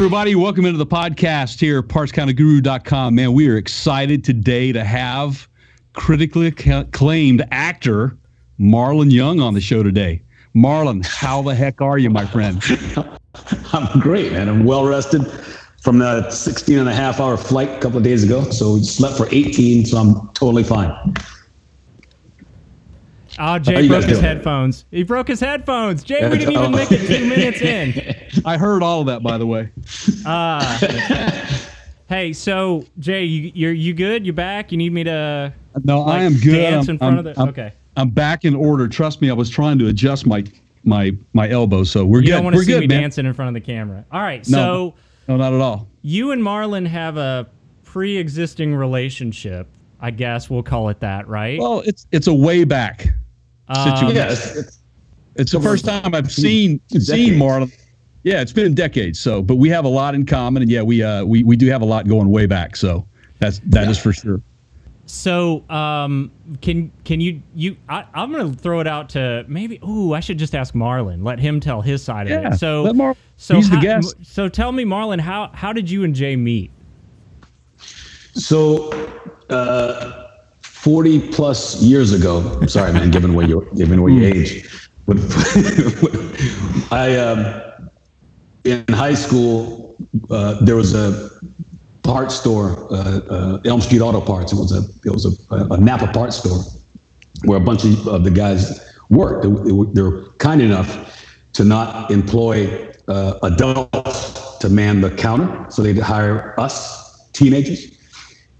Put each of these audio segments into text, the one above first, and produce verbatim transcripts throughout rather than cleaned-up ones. everybody. Welcome into the podcast here at Parts Counter Guru dot com. Man, we are excited today to have critically acclaimed actor Marlon Young on the show today. Marlon, how the heck are you, my friend? I'm great, man. I'm well rested from the sixteen and a half hour flight a couple of days ago. So we slept for eighteen, so I'm totally fine. Oh, Jay broke his headphones. He broke his headphones. Jay, we didn't even make it two minutes in. I heard all of that, by the way. Uh, hey, so, Jay, you you're, you good? You back? You need me to no, like, I am good. dance I'm, in front I'm, of the... I'm, okay. I'm back in order. Trust me, I was trying to adjust my my my elbow, so we're you good. You don't want to see good, me man. dancing in front of the camera. All right, so... No, no, not at all. You and Marlon have a pre-existing relationship. I guess we'll call it that, right? Well, it's it's a way back um, situation. Yes, it's, it's the first time I've seen decades. seen Marlon. Yeah, it's been decades. So, but we have a lot in common, and yeah, we uh we, we do have a lot going way back. So that's that yeah. is for sure. So, um, can can you you I, I'm gonna throw it out to maybe. Ooh, I should just ask Marlon. Let him tell his side yeah, of it. So, let Mar- so he's how, the guest. So tell me, Marlon, how how did you and Jay meet? So. Uh, forty plus years ago. I'm sorry, man, giving away your giving away your age. When, when I um, in high school, uh, there was a parts store, uh, uh, Elm Street Auto Parts. It was a it was a, a, a Napa parts store where a bunch of, of the guys worked. They, they, they were kind enough to not employ uh, adults to man the counter, so they'd hire us teenagers.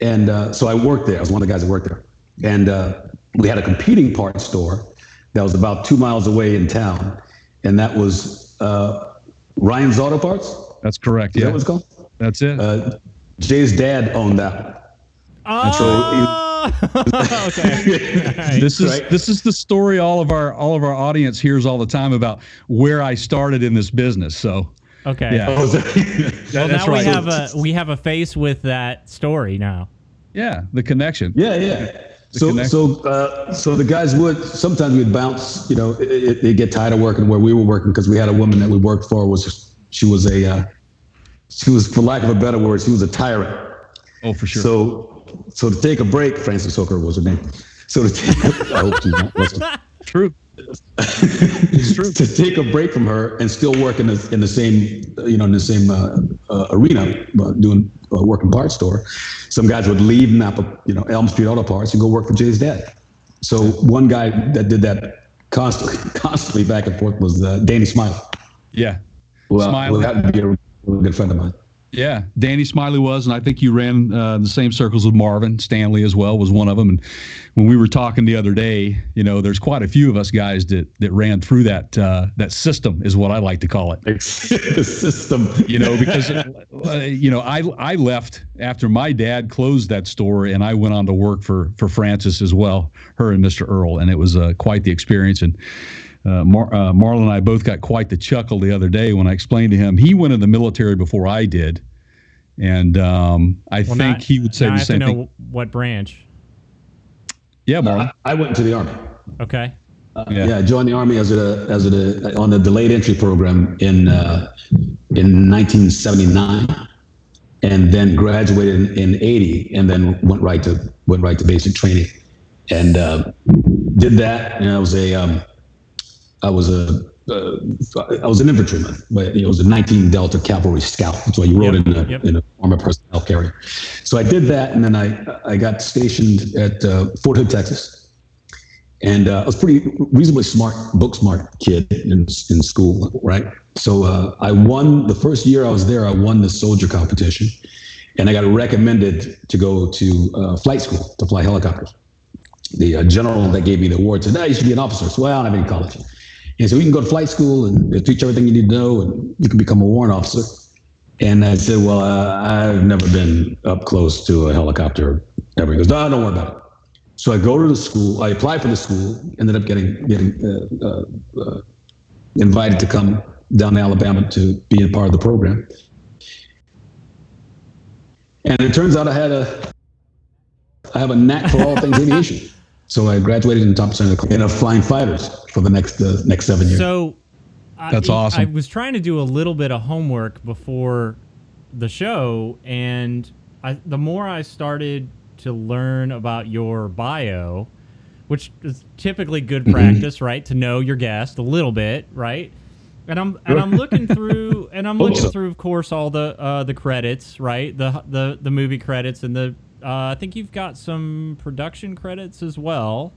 And uh, so I worked there. I was one of the guys that worked there. And uh, we had a competing parts store that was about two miles away in town. And that was uh, Ryan's Auto Parts? That's correct, Is yeah. Is that what it's called? That's it. Uh, Jay's dad owned that. Oh! So okay. Right. This is right? this is the story all of our all of our audience hears all the time about where I started in this business, so... Okay. Yeah. Oh, well, now right. we have a we have a face with that story now. Yeah, the connection. Yeah, yeah. The so connection. so uh, so the guys would sometimes we'd bounce. You know, they get tired of working where we were working because we had a woman that we worked for was she was a uh, she was for lack of a better word she was a tyrant. Oh, for sure. So so to take a break, Francis Hooker was her name. So to take I hope she's not listening. True. It's true. To take a break from her and still work in the in the same you know in the same uh, uh, arena uh, doing uh, work in parts store. Some guys would leave Napa, you know, Elm Street Auto Parts and go work for Jay's dad. So one guy that did that constantly, constantly back and forth was uh, Danny Smiley. Yeah, well, well that would be a really good friend of mine. Yeah, Danny Smiley was, and I think you ran uh, the same circles with Marvin Stanley as well, was one of them. And when we were talking the other day, you know, there's quite a few of us guys that, that ran through that uh, that system is what I like to call it. The system. You know, because, uh, you know, I I left after my dad closed that store, and I went on to work for, for Francis as well, her and Mister Earl, and it was uh, quite the experience. And Uh, Mar- uh, Marlon and I both got quite the chuckle the other day when I explained to him he went in the military before I did, and um, I well, think not, he would say the I have same to know thing. What branch? Yeah, Marlon. Uh, I went to the Army. Okay. Uh, yeah. yeah, I joined the Army as a as a on the delayed entry program in uh, in nineteen seventy-nine, and then graduated in, in eighty, and then went right to went right to basic training, and uh, did that, and I was a um, I was a uh, I was an infantryman, but it was a nineteen Delta cavalry scout. That's why you rode yep, in a yep. in an armored personnel carrier. So I did that, and then I I got stationed at uh, Fort Hood, Texas, and uh, I was pretty reasonably smart, book smart kid in in school, right? So uh, I won the first year I was there. I won the soldier competition, and I got recommended to go to uh, flight school to fly helicopters. The uh, general that gave me the award said, "No, you should be an officer." So well, I don't have any college. And so you can go to flight school and they'll teach everything you need to know and you can become a warrant officer. And I said, well, uh, I've never been up close to a helicopter ever. He goes, no, don't worry about it. So I go to the school, I apply for the school, ended up getting getting uh, uh, uh, invited to come down to Alabama to be a part of the program. And it turns out I had a, I have a knack for all things aviation. So I graduated in the top percent of the class in flying fighters for the next uh, next seven years. So that's I, awesome. I was trying to do a little bit of homework before the show, and I, the more I started to learn about your bio, which is typically good practice, right? To know your guest a little bit, right? And I'm and I'm looking through, and I'm looking through, of course, all the uh, the credits, right? The the the movie credits, and the uh, I think you've got some production credits as well.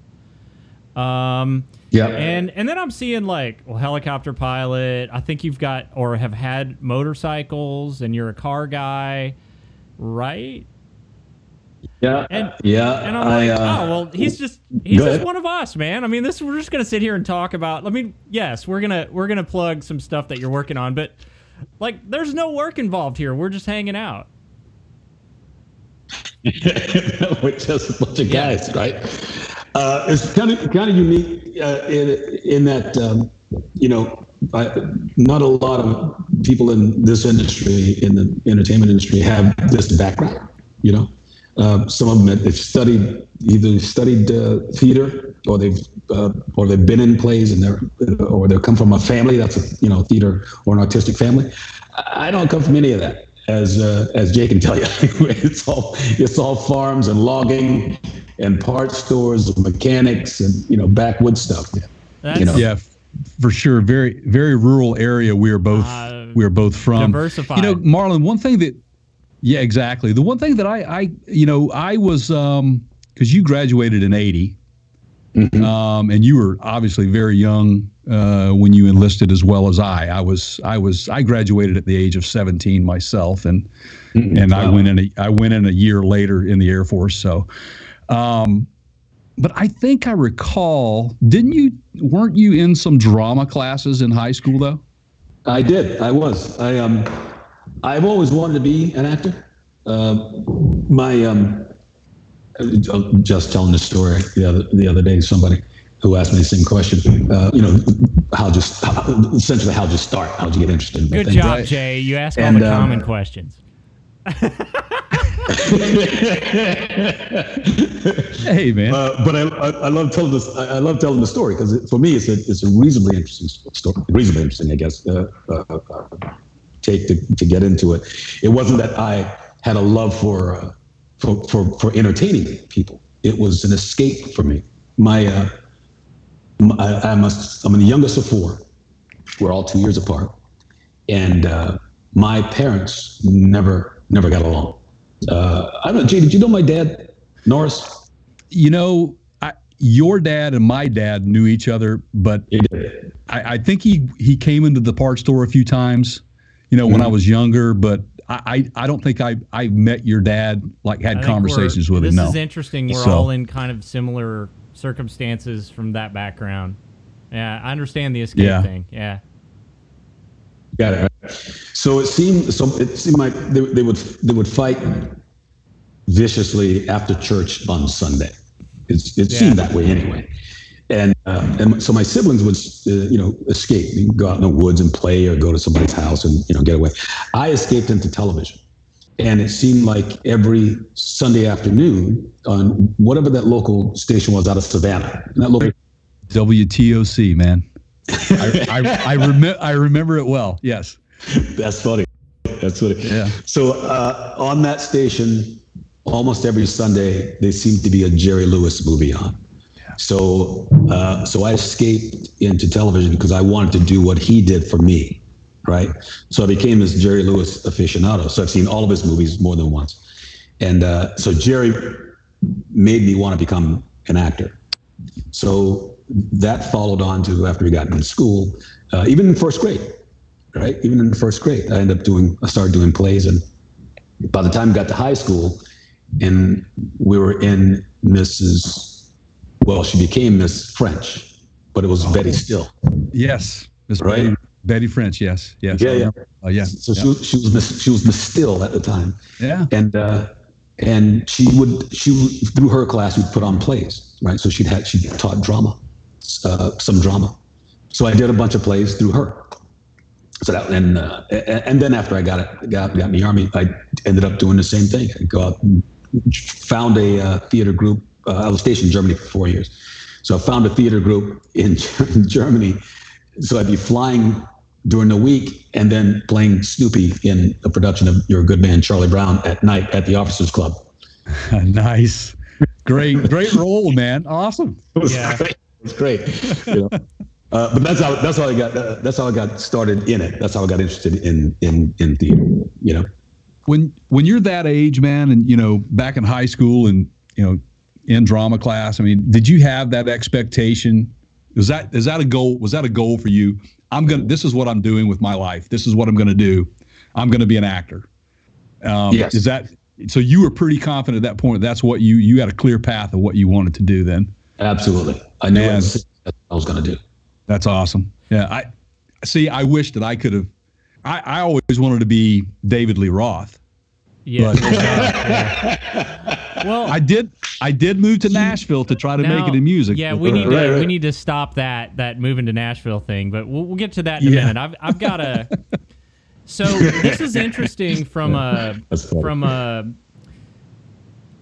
Um, yeah. And and then I'm seeing like, well, helicopter pilot. I think you've got or have had motorcycles, and you're a car guy, right? Yeah, and, yeah. And I'm like, I, uh, oh well, he's just he's just ahead. One of us, man. I mean, this we're just gonna sit here and talk about. I mean, yes, we're gonna we're gonna plug some stuff that you're working on, but like, there's no work involved here. We're just hanging out. We're just a bunch of guys, yeah. Right? Uh, it's kind of kind of unique uh, in in that um, you know, I, not a lot of people in this industry, in the entertainment industry, have this background, you know. Uh, some of them they've studied either studied uh, theater, or they've uh, or they've been in plays, and they're or they come from a family that's a, you know, theater or an artistic family. I don't come from any of that, as uh, as Jay can tell you. It's all it's all farms and logging and part stores and mechanics and, you know, backwoods stuff. That's, you know, yeah, for sure. Very very rural area. We are both uh, we are both from diversified. You know, Marlon, one thing that. Yeah, exactly. The one thing that I, I you know, I was, um, because you graduated in eighty, mm-hmm. um, and you were obviously very young uh, when you enlisted, as well as I. I was, I was, I graduated at the age of seventeen myself, and mm-hmm. and wow. I went in, a, I went in a year later in the Air Force. So, um, but I think I recall, didn't you? Weren't you in some drama classes in high school though? I did. I was. I um. I've always wanted to be an actor. Uh, my, um, just telling this story the other the other day. Somebody who asked me the same question. Uh, you know, how just how, essentially how'd you start? How'd you get interested in that? Good thing, job, right? Jay. You ask all and, the um, common questions. Hey man! Uh, but I, I I love telling this. I love telling the story because for me it's a it's a reasonably interesting story. Reasonably interesting, I guess. Uh, uh, uh, take to, to get into it. It wasn't that I had a love for, uh, for, for, for entertaining people. It was an escape for me. My, uh, my I, I must, I'm the youngest of four. We're all two years apart. And, uh, my parents never, never got along. Uh, I don't know, Jay, did you know my dad, Norris? You know, I, your dad and my dad knew each other, but I, I think he, he came into the parts store a few times. You know, mm-hmm. when I was younger, but I, I, I don't think I, I met your dad, like had conversations with him. This is interesting. We're so. all in kind of similar circumstances from that background. Yeah, I understand the escape yeah. thing. Yeah. Got it. Right? So it seemed so it seemed like they, they would they would fight viciously after church on Sunday. It, it yeah. seemed that way anyway. And uh, and so my siblings would, uh, you know, escape. You can go out in the woods and play or go to somebody's house and, you know, get away. I escaped into television. And it seemed like every Sunday afternoon on whatever that local station was out of Savannah. That local- W T O C, man. I I, I, rem- I remember it well. Yes. That's funny. That's funny. Yeah. So uh, on that station, almost every Sunday, there seemed to be a Jerry Lewis movie on. So, uh, so I escaped into television because I wanted to do what he did for me, right? So I became this Jerry Lewis aficionado. So I've seen all of his movies more than once. And uh, so Jerry made me want to become an actor. So that followed on to after we got into school, uh, even in first grade, right? Even in first grade, I ended up doing, I started doing plays. And by the time we got to high school and we were in Missus Well, she became Miss French, but it was oh. Betty still. Yes, Miss right? Betty, Betty French. Yes, yes. Yeah, yeah. Oh, yeah. So yeah. she was she was Miss she was Miss Still at the time. Yeah. And uh, and she would she through her class would put on plays, right? So she'd had she taught drama, uh, some drama. So I did a bunch of plays through her. So that and uh, and then after I got it got got in the Army, I ended up doing the same thing. I go out and found a uh, theater group. Uh, I was stationed in Germany for four years. So I found a theater group in Germany. So I'd be flying during the week and then playing Snoopy in the production of You're a Good Man, Charlie Brown at night at the Officers Club. Nice. Great, great role, man. Awesome. It was yeah. great. It was great. You know? uh, but that's how, that's how I got, uh, that's how I got started in it. That's how I got interested in, in, in theater, you know? When, when you're that age, man, and, you know, back in high school and, you know, in drama class, I mean, did you have that expectation? Is that, is that a goal? Was that a goal for you? I'm going to, this is what I'm doing with my life. This is what I'm going to do. I'm going to be an actor. Um, yes. Is that, so you were pretty confident at that point. That's what you, you had a clear path of what you wanted to do then. Absolutely. I knew and, that's what I was going to do. That's awesome. Yeah. I see. I wish that I could have, I, I always wanted to be David Lee Roth. Yeah. But, uh, yeah. Well, I did. I did move to Nashville to try to now, make it in music. Yeah, we need to, we need to stop that that moving to Nashville thing, but we'll, we'll get to that in yeah. a minute. I've I've got a. So this is interesting from a from a.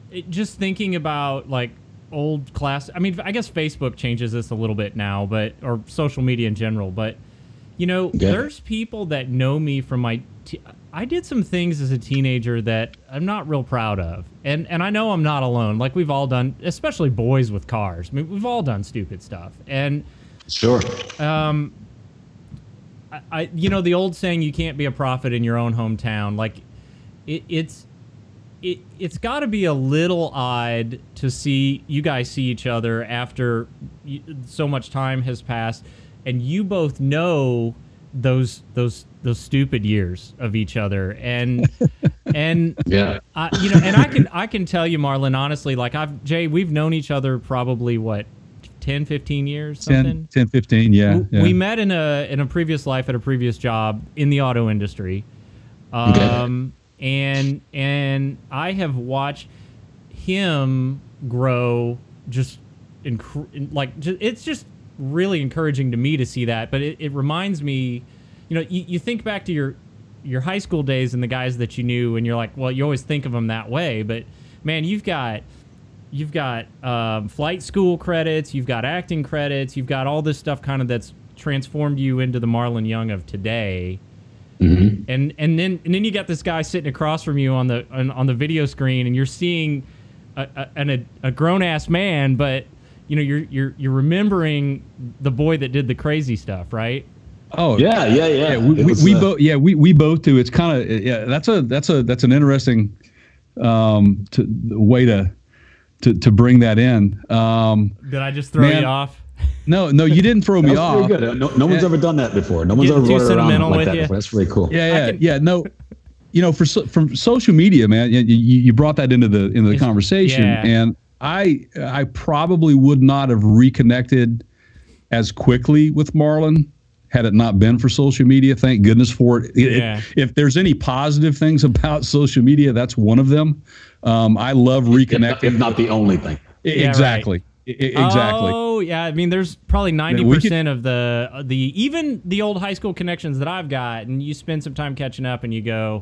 It, just thinking about like old class. I mean, I guess Facebook changes this a little bit now, but or social media in general, but. You know, yeah. there's people that know me from my... T- I did some things as a teenager that I'm not real proud of. And and I know I'm not alone. Like, we've all done, especially boys with cars. I mean, we've all done stupid stuff. And... Sure. Um, I, I you know, the old saying, you can't be a prophet in your own hometown. Like, it, it's... It, it's got to be a little odd to see... You guys see each other after so much time has passed... And you both know those those those stupid years of each other, and and yeah, I, you know, and I can I can tell you, Marlon, honestly, like I've Jay, we've known each other probably what ten, fifteen years, something. ten, ten, fifteen, yeah. We, yeah. we met in a in a previous life at a previous job in the auto industry, um, okay. and and I have watched him grow, just inc- like just, it's just. really encouraging to me to see that, but it, it reminds me, you know, you, you think back to your your high school days and the guys that you knew, and you're like, well, you always think of them that way, but man, you've got you've got um, flight school credits, you've got acting credits, you've got all this stuff kind of that's transformed you into the Marlon Young of today, mm-hmm. and and then and then you got this guy sitting across from you on the on, on the video screen, and you're seeing a a, an, a grown ass man, but. You know, you're you're you're remembering the boy that did the crazy stuff, right? Oh yeah, yeah, yeah. yeah we was, we, we uh, both yeah we, we both do. It's kind of yeah. That's a that's a that's an interesting um to, way to to to bring that in. Um, did I just throw man, you off? No, no, you didn't throw me off. Good. No, no one's yeah. ever done that before. No one's Getting ever run around like that you. before. That's really cool. Yeah, yeah, can, yeah. No, you know, for so, from social media, man, you you brought that into the into the conversation yeah. and. I I probably would not have reconnected as quickly with Marlon had it not been for social media. Thank goodness for it. it yeah. if, if there's any positive things about social media, that's one of them. Um, I love reconnecting. If not the only thing. Yeah, exactly. Right. I, exactly. Oh, yeah. I mean, there's probably ninety percent could, of the, the, even the old high school connections that I've got, and you spend some time catching up and you go...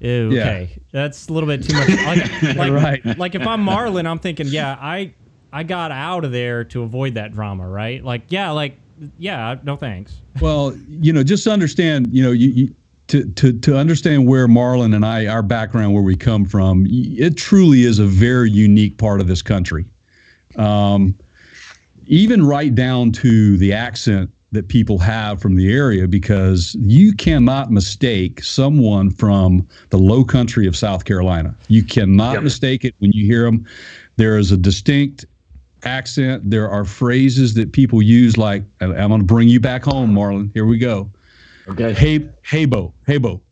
Ew, okay, yeah. That's a little bit too much. Like, like, right. like if I'm Marlon, I'm thinking, yeah, I I got out of there to avoid that drama, right? Like, yeah, like, yeah, no thanks. Well, you know, just understand, you know, you, you to, to to understand where Marlon and I, our background, where we come from, it truly is a very unique part of this country. Um, even right down to the accent that people have from the area, because you cannot mistake someone from the low country of South Carolina. You cannot yep. mistake it when you hear them. There is a distinct accent. There are phrases that people use like, I'm going to bring you back home, Marlon. Here we go. Okay. Hey, hey, Bo. Hey, Bo.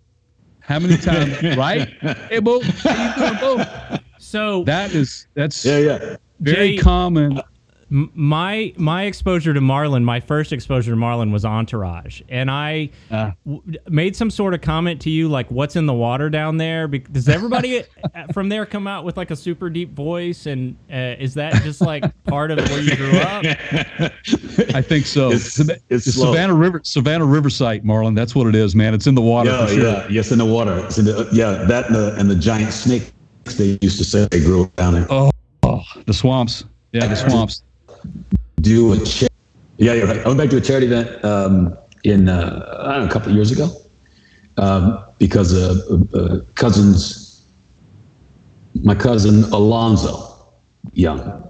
How many times, right? Hey, Bo. How you doing, Bo? So that is, that's yeah, yeah. very Jay, common. My my exposure to Marlon, my first exposure to Marlon was Entourage, and I uh, w- made some sort of comment to you like, "What's in the water down there?" Be- does everybody from there come out with like a super deep voice, and uh, is that just like part of where you grew up? I think so. It's, it's, it's Savannah River, Savannah Riverside, Marlon. That's what it is, man. It's in the water. Yeah, sure. yeah, yes, in the water. It's in the, yeah, that and the, and the giant snakes they used to say they grew up down there. Oh, oh the swamps. Yeah, the swamps. Do a cha- yeah, you're right. I went back to a charity event um, in uh, I don't know, a couple of years ago um, because uh, uh, cousins, my cousin Alonzo Young,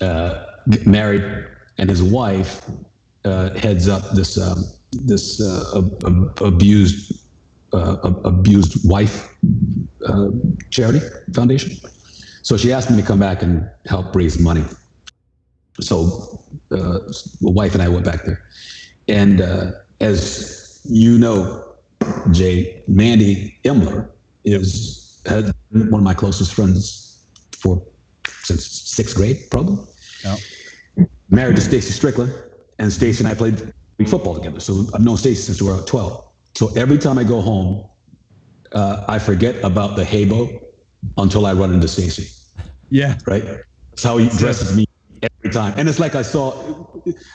uh, married, and his wife uh, heads up this um, this uh, ab- ab- abused uh, ab- abused wife uh, charity foundation. So she asked me to come back and help raise money. So uh, my wife and I went back there. And uh, as you know, Jay, Mandy Imler is had one of my closest friends for since sixth grade, probably. Yeah. Married to Stacy Strickland, and Stacy and I played football together. So I've known Stacy since we were twelve. So every time I go home, uh, I forget about the haybo until I run into Stacy. Yeah. Right? That's how he dresses me every time. And it's like I saw,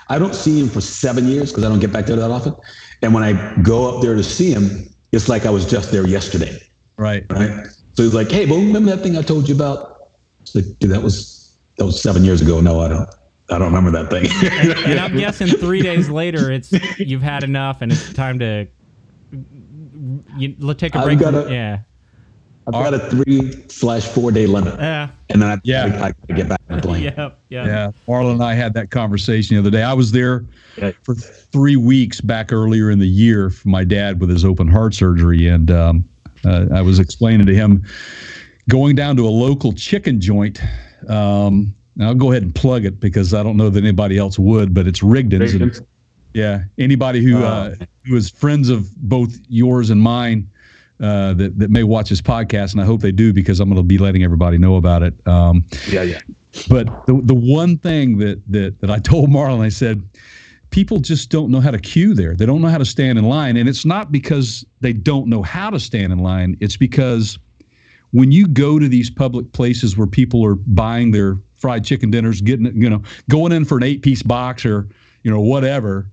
I don't see him for seven years because I don't get back there that often. And when I go up there to see him, it's like I was just there yesterday. Right. Right. So he's like, hey, but remember that thing I told you about? It's like, dude, that was, that was seven years ago. No, I don't. I don't remember that thing. and, and I'm guessing three days later, it's you've had enough, and it's time to you, let's take a break. I've got from, a, yeah, I've got a three slash four day limit. Yeah, and then I yeah I, I get back on the plane. Yep, yeah, yeah. Marlon and I had that conversation the other day. I was there yeah. for three weeks back earlier in the year for my dad with his open heart surgery, and um, uh, I was explaining to him going down to a local chicken joint. Um, Now, I'll go ahead and plug it because I don't know that anybody else would, but it's Rigdon's. Rigdon's. And, yeah. Anybody who uh, uh, who is friends of both yours and mine uh, that, that may watch this podcast, and I hope they do because I'm going to be letting everybody know about it. Um, yeah, yeah. But the the one thing that, that, that I told Marlon, I said, people just don't know how to queue there. They don't know how to stand in line. And it's not because they don't know how to stand in line. It's because when you go to these public places where people are buying their fried chicken dinners, getting, you know, going in for an eight piece box or, you know, whatever,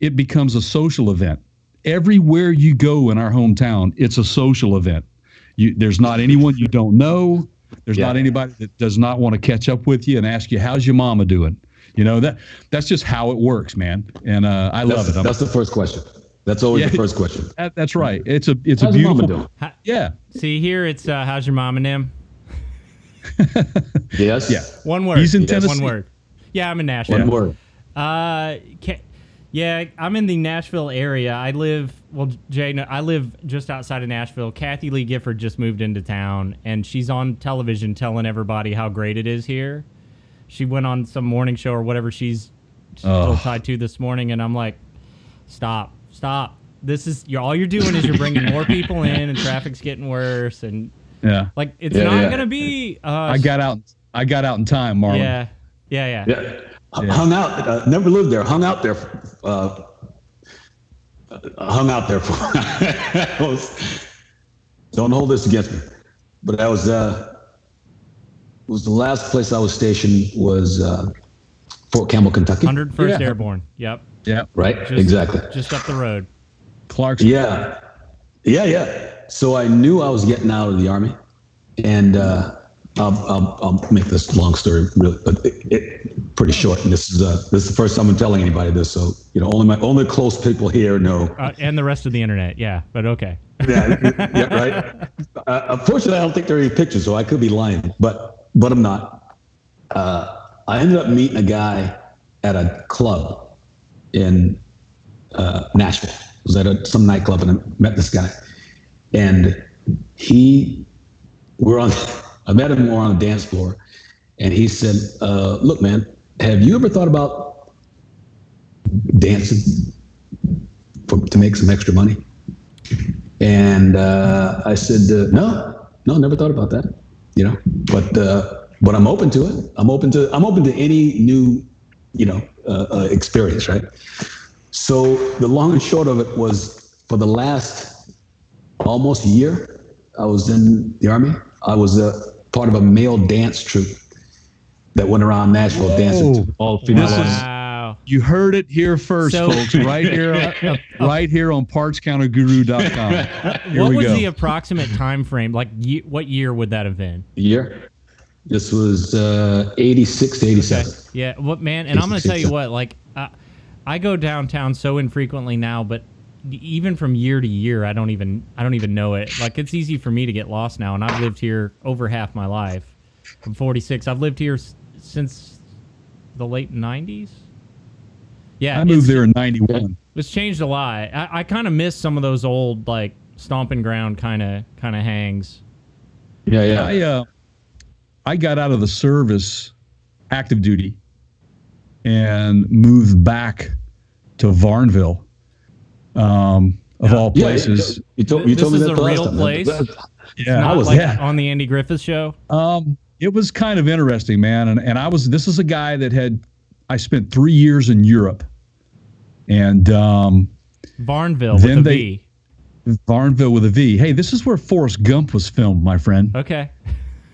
it becomes a social event. Everywhere you go in our hometown, it's a social event. You, there's not anyone you don't know. There's yeah. not anybody that does not want to catch up with you and ask you, how's your mama doing? You know, that that's just how it works, man. And uh, I that's, love it. I'm, that's the first question. That's always yeah, the first question. That, that's right. It's a, it's how's a beautiful, your mama doing? Yeah. See here, it's uh, how's your mama and him? Yes. Yeah. One word. He's in yes. Tennessee. One word. Yeah, I'm in Nashville. One word. Uh, can, yeah, I'm in the Nashville area. I live. Well, Jay, no, I live just outside of Nashville. Kathy Lee Gifford just moved into town, and she's on television telling everybody how great it is here. She went on some morning show or whatever she's still tied to this morning, and I'm like, stop, stop. This is you're all you're doing is you're bringing more people in, and traffic's getting worse, and. Yeah, like it's yeah, not yeah. gonna be. Uh, I got out. I got out in time, Marlon. Yeah, yeah, yeah. yeah. yeah. Hung out. Uh, never lived there. Hung out there. Uh, hung out there for. was, don't hold this against me, but I was. Uh, was the last place I was stationed was uh, Fort Campbell, Kentucky. one hundred first yeah. Airborne. Yep. Yeah. Right. Just, exactly. Just up the road. Clarksville. Yeah. Yeah. Yeah. So I knew I was getting out of the Army, and uh, I'll, I'll, I'll make this long story really, but it, it, pretty short. And this is uh, this is the first time I'm telling anybody this, so you know only my only close people here know. Uh, and the rest of the internet, yeah, but okay. yeah, yeah, right. Uh, unfortunately, I don't think there are any pictures, so I could be lying, but but I'm not. Uh, I ended up meeting a guy at a club in uh, Nashville. I was at a, some nightclub, and I met this guy. And he, we're on, I met him more on the dance floor, and he said, uh, look, man, have you ever thought about dancing for, to make some extra money? And uh, I said, uh, no, no, never thought about that, you know, but uh, but I'm open to it. I'm open to, I'm open to any new, you know, uh, uh, experience, right? So the long and short of it was for the last almost a year I was in the Army. I was a part of a male dance troupe that went around Nashville Whoa. dancing to all female wow. You heard it here first, so, folks. Right here, right here on Parts Counter Guru dot com. Here what we was go. the approximate time frame? Like, ye- what year would that have been? Year. This was uh, eighty-six to eighty-seven. Okay. Yeah. What well, man? And I'm going to tell you what. Like, uh, I go downtown so infrequently now, but even from year to year, I don't even I don't even know it. Like, it's easy for me to get lost now, and I've lived here over half my life. I'm forty-six. I've lived here s- since the late nineties. Yeah, I moved there in ninety-one. It's changed a lot. I, I kind of miss some of those old, like, stomping ground kind of kind of hangs. Yeah, yeah. I, uh, I got out of the service, active duty, and moved back to Varnville, um, of all yeah, places. You told, you told this me that is a real time. Place. Yeah, I was like yeah. on the Andy Griffith Show. Um, it was kind of interesting, man. And and I was this is a guy that had I spent three years in Europe, and um, Varnville with a they, V. Varnville with a V. Hey, this is where Forrest Gump was filmed, my friend. Okay.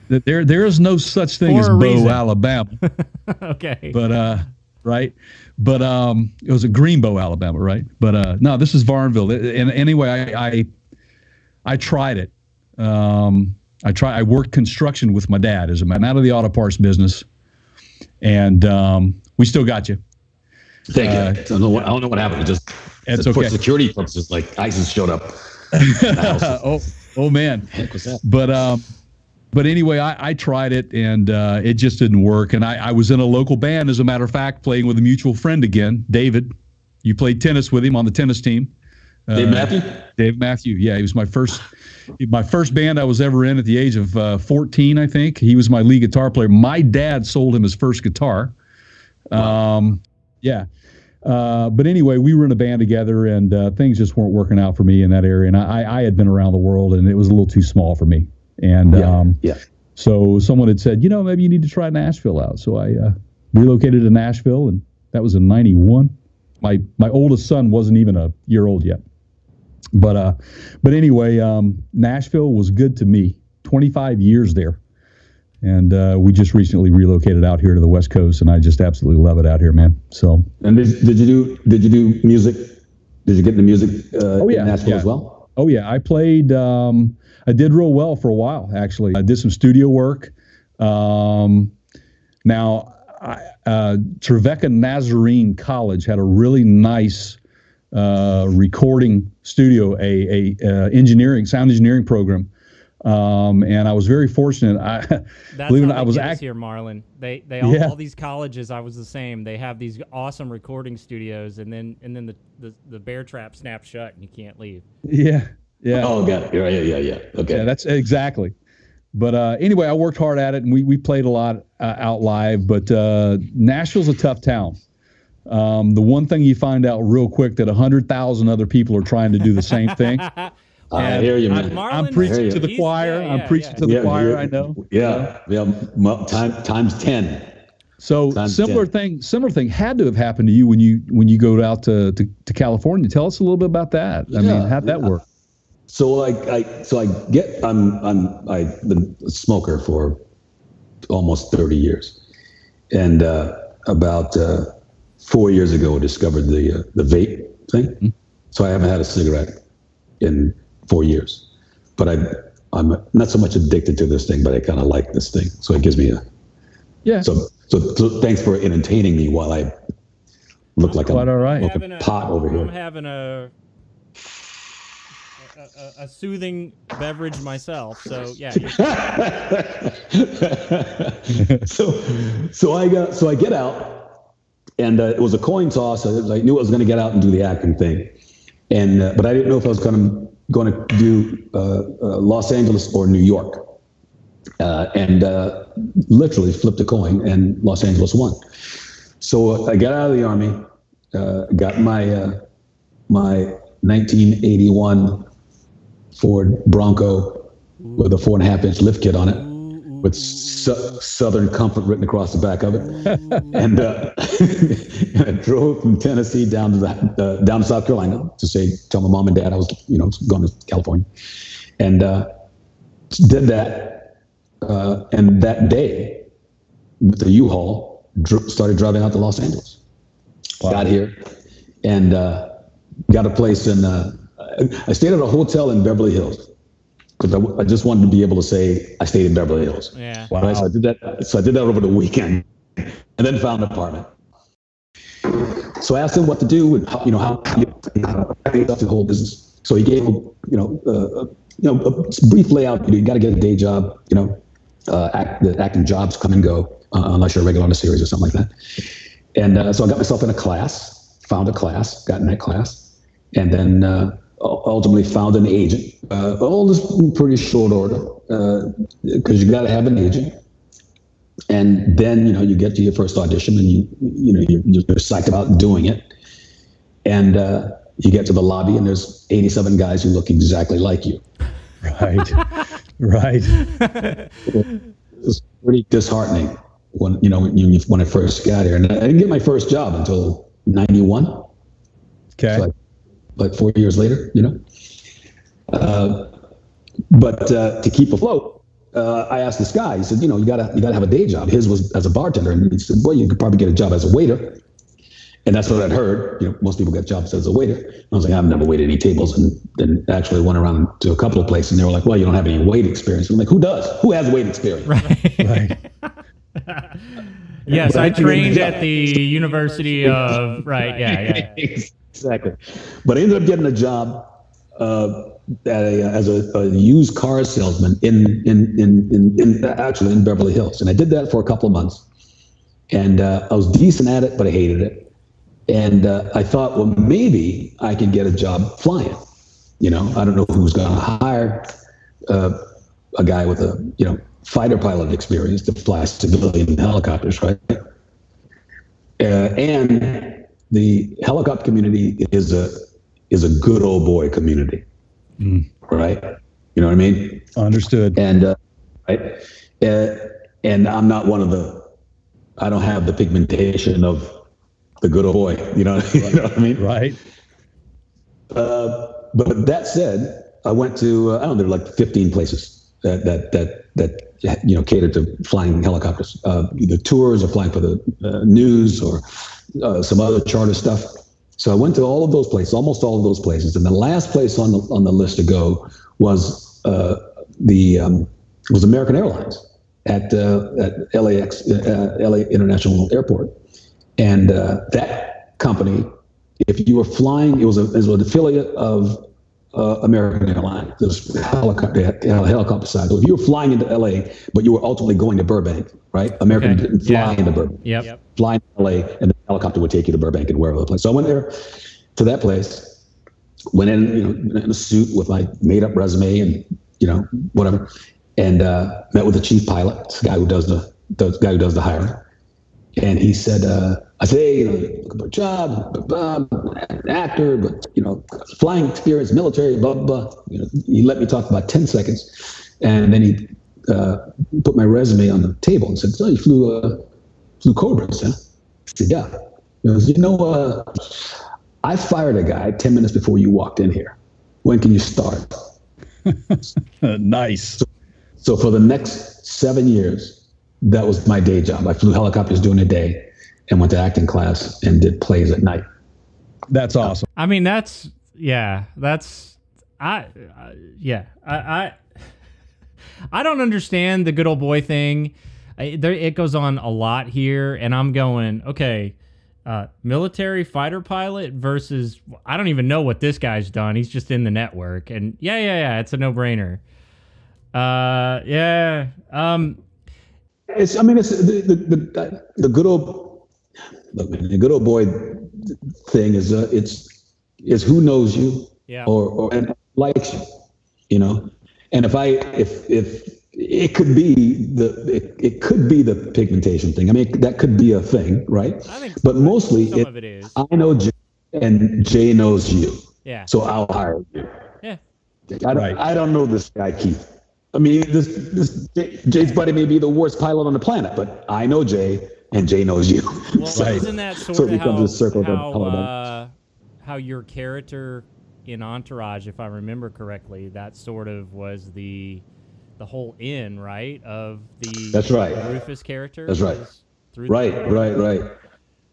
There, there is no such thing For as Bo, reason. Alabama. Okay. But uh, right. But um, it was a Greenbow, Alabama, right? But uh, no, this is Varnville. And anyway, I, I, I tried it. Um, I try. I worked construction with my dad. As a man out of the auto parts business, and um, we still got you. Thank uh, you. I don't know what, I don't know what happened. It just it's okay. For security purposes, like ISIS showed up. oh, oh man. But um. But anyway, I, I tried it, and uh, it just didn't work. And I, I was in a local band, as a matter of fact, playing with a mutual friend again, David. You played tennis with him on the tennis team. Uh, Dave Matthew? Dave Matthew, yeah. He was my first my first band I was ever in at the age of uh, fourteen, I think. He was my lead guitar player. My dad sold him his first guitar. Um, yeah. Uh, but anyway, we were in a band together, and uh, things just weren't working out for me in that area. And I, I had been around the world, and it was a little too small for me. And yeah, um, yeah. so someone had said, you know, maybe you need to try Nashville out. So I uh, relocated to Nashville, and that was in ninety-one. My my oldest son wasn't even a year old yet. But uh, but anyway, um, Nashville was good to me. twenty-five years there. And uh, we just recently relocated out here to the West Coast, and I just absolutely love it out here, man. So. And did, did you do did you do music? Did you get into music uh, oh, yeah, in Nashville yeah. as well? Oh, yeah. I played, um, I did real well for a while, actually. I did some studio work. Um, now, I, uh, Trevecca Nazarene College had a really nice uh, recording studio, a, a uh, engineering, sound engineering program. Um, and I was very fortunate. I, That's believe how it, I was act- here, Marlon. They, they all, yeah. all these colleges. I was the same. They have these awesome recording studios, and then and then the, the, the bear trap snaps shut, and you can't leave. Yeah, yeah. Oh, got it. Yeah, yeah, yeah. Okay. Yeah, that's exactly. But uh, anyway, I worked hard at it, and we we played a lot uh, out live. But uh, Nashville's a tough town. Um, the one thing you find out real quick that a hundred thousand other people are trying to do the same thing. I hear you, man. Marlon, I'm preaching to the choir. Yeah, yeah, I'm preaching yeah. to the yeah, choir. I know. Yeah, yeah. yeah. Time, times ten. So times similar ten. thing. Similar thing had to have happened to you when you when you go out to, to, to California. Tell us a little bit about that. I yeah, mean, how'd that yeah. work? So like I so I get I'm I'm I've been a smoker for almost thirty years, and uh, about uh, four years ago I discovered the uh, the vape thing. Mm-hmm. So I haven't had a cigarette in four years, but I, I'm not so much addicted to this thing, but I kind of like this thing. So it gives me a, yeah. So, so, so thanks for entertaining me while I look I'm like quite I'm all right. a pot a, over I'm here. I'm having a, a, a, a soothing beverage myself. So yeah. so, so I got, so I get out, and uh, it was a coin toss. I, I knew I was going to get out and do the acting thing. And, uh, but I didn't know if I was going to, going to do uh, uh, Los Angeles or New York, uh, and uh, literally flipped a coin, and Los Angeles won. So I got out of the army, uh, got my uh, my nineteen eighty-one Ford Bronco with a four and a half inch lift kit on it, with su- Southern Comfort written across the back of it, and, uh, and I drove from Tennessee down to the, uh, down to South Carolina to say, tell my mom and dad I was, you know, going to California, and uh, did that, uh, and that day with the U-Haul dr- started driving out to Los Angeles. Wow. Got here, and uh, got a place in. Uh, I stayed at a hotel in Beverly Hills, because I, I just wanted to be able to say I stayed in Beverly Hills. Yeah. Wow. Right? So I did that. So I did that over the weekend, and then found an apartment. So I asked him what to do and how, you know, how to do the whole business. So he gave him, you know, uh, you know, a brief layout. You got to get a day job, you know, uh, act, the acting jobs come and go uh, unless you're a regular on a series or something like that. And uh, so I got myself in a class, found a class, got in that class, and then uh, ultimately found an agent. Uh, all this in pretty short order because uh, you got to have an agent. And then, you know, you get to your first audition and you, you know, you're, you're psyched about doing it. And uh, you get to the lobby and there's eighty-seven guys who look exactly like you. Right. Right. It's pretty disheartening when, you know, when, you, when I first got here. And I didn't get my first job until ninety-one. Okay. So like, like four years later, you know. Uh, but uh, to keep afloat. Uh, I asked this guy, he said, you know, you gotta, you gotta have a day job. His was as a bartender. And he said, well, you could probably get a job as a waiter. And that's what I'd heard. You know, most people get jobs as a waiter. And I was like, I've never waited any tables. And then actually went around to a couple of places and they were like, well, you don't have any wait experience. And I'm like, who does? Who has wait experience? Right. Right. Yes. But I trained at the University of, right. Yeah. Yeah. Exactly. But I ended up getting a job, uh, A, as a, a used car salesman in in, in in in actually in Beverly Hills, and I did that for a couple of months, and uh, I was decent at it, but I hated it. And uh, I thought, well, maybe I can get a job flying. You know, I don't know who's going to hire uh, a guy with a you know fighter pilot experience to fly civilian helicopters, right? Uh, and the helicopter community is a is a good old boy community. Mm. Right. You know what I mean? Understood. And, uh, right. Uh, and I'm not one of the, I don't have the pigmentation of the good old boy, you know, right. You know what I mean? Right. Uh, but that said, I went to, uh, I don't know, there were like fifteen places that, that, that, that, you know, catered to flying helicopters, uh, either tours or flying for the uh, news or uh, some other charter stuff. So I went to all of those places, almost all of those places, and the last place on the on the list to go was uh, the um, was American Airlines at uh, at L A X uh, L A International Airport, and uh, that company, if you were flying, it was a it was an affiliate of uh, American Airlines. It was helicopter helicopter side. So if you were flying into L A, but you were ultimately going to Burbank, right? American okay. didn't fly yeah. into Burbank. Yep. Yep. Fly into L A and. Helicopter would take you to Burbank and wherever the place. So I went there to that place, went in, you know, in a suit with my made up resume and, you know, whatever. And, uh, met with the chief pilot, this guy who does the, the guy who does the hiring. And he said, uh, I said, hey, look for a job, blah, blah, an actor, but you know, flying experience, military, blah, blah, you know, he let me talk about ten seconds. And then he, uh, put my resume on the table and said, so you flew, uh, flew Cobras, huh? Yeah. You know, uh, I fired a guy ten minutes before you walked in here. When can you start? Nice. So, so for the next seven years, that was my day job. I flew helicopters during the day and went to acting class and did plays at night. That's awesome. I mean, that's, yeah, that's, I, uh, yeah, I, I, I don't understand the good old boy thing. It goes on a lot here, and I'm going, okay, uh, military fighter pilot versus, I don't even know what this guy's done. He's just in the network. And yeah, yeah, yeah, it's a no-brainer. Uh, yeah. Um, it's. I mean, it's the the, the, the good old, look, man, the good old boy thing is uh, it's is who knows you yeah. or, or and likes you, you know? And if I, if, if, It could be the it, it could be the pigmentation thing. I mean, that could be a thing, right? I think but mostly, it, it is. I know Jay, and Jay knows you. Yeah. So I'll hire you. Yeah. I don't, right. I don't know this guy, Keith. I mean, this this Jay, Jay's buddy may be the worst pilot on the planet, but I know Jay, and Jay knows you. Well, so, isn't that sort so of it becomes how, a circle how, uh, how your character in Entourage, if I remember correctly, that sort of was the. The whole in right of the that's right Rufus character that's right through right the right right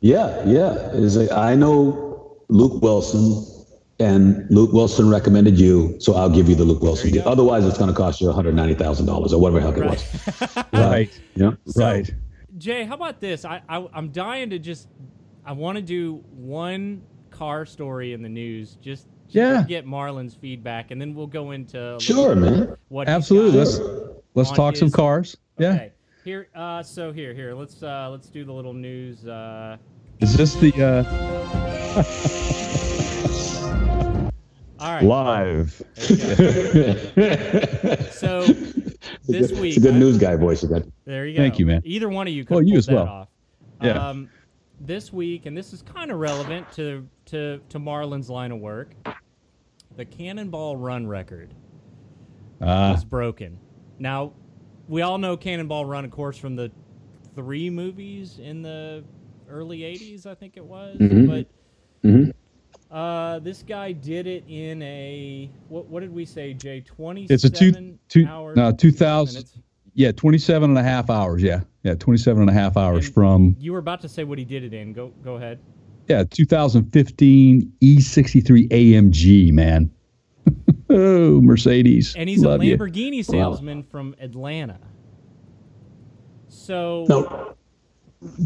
yeah yeah is like, I know Luke Wilson and Luke Wilson recommended you, so I'll give you the Luke Wilson deal. Otherwise it's going to cost you one hundred ninety thousand dollars or whatever the heck right. it was right yeah you know? so, right Jay, how about this? I, I I'm dying to just I want to do one car story in the news, just, just yeah. to get Marlon's feedback, and then we'll go into sure, man. What absolutely. Let's let's talk his... some cars. Yeah. Okay. Here, uh, so here, here. Let's uh, let's do the little news. Uh... Is this the? Uh... All right. Live. So this good, week, it's a good I... news guy voice. Again. There you go. Thank you, man. Either one of you. Could well, you pull as that well. Off. Yeah. Um, this week, and this is kind of relevant to, to to Marlon's line of work, the Cannonball Run record uh. was broken. Now, we all know Cannonball Run, of course, from the three movies in the early eighties, I think it was. Mm-hmm. But mm-hmm. Uh, this guy did it in a, what, what did we say, Jay? twenty-seven it's a two, two, hours? No, two thousand. Yeah, twenty-seven and a half hours. Yeah, yeah, twenty-seven and a half hours and from. You were about to say what he did it in. Go go ahead. Yeah, two thousand fifteen E sixty-three A M G, man. Oh, Mercedes. And he's love a Lamborghini you. Salesman wow. from Atlanta. So now,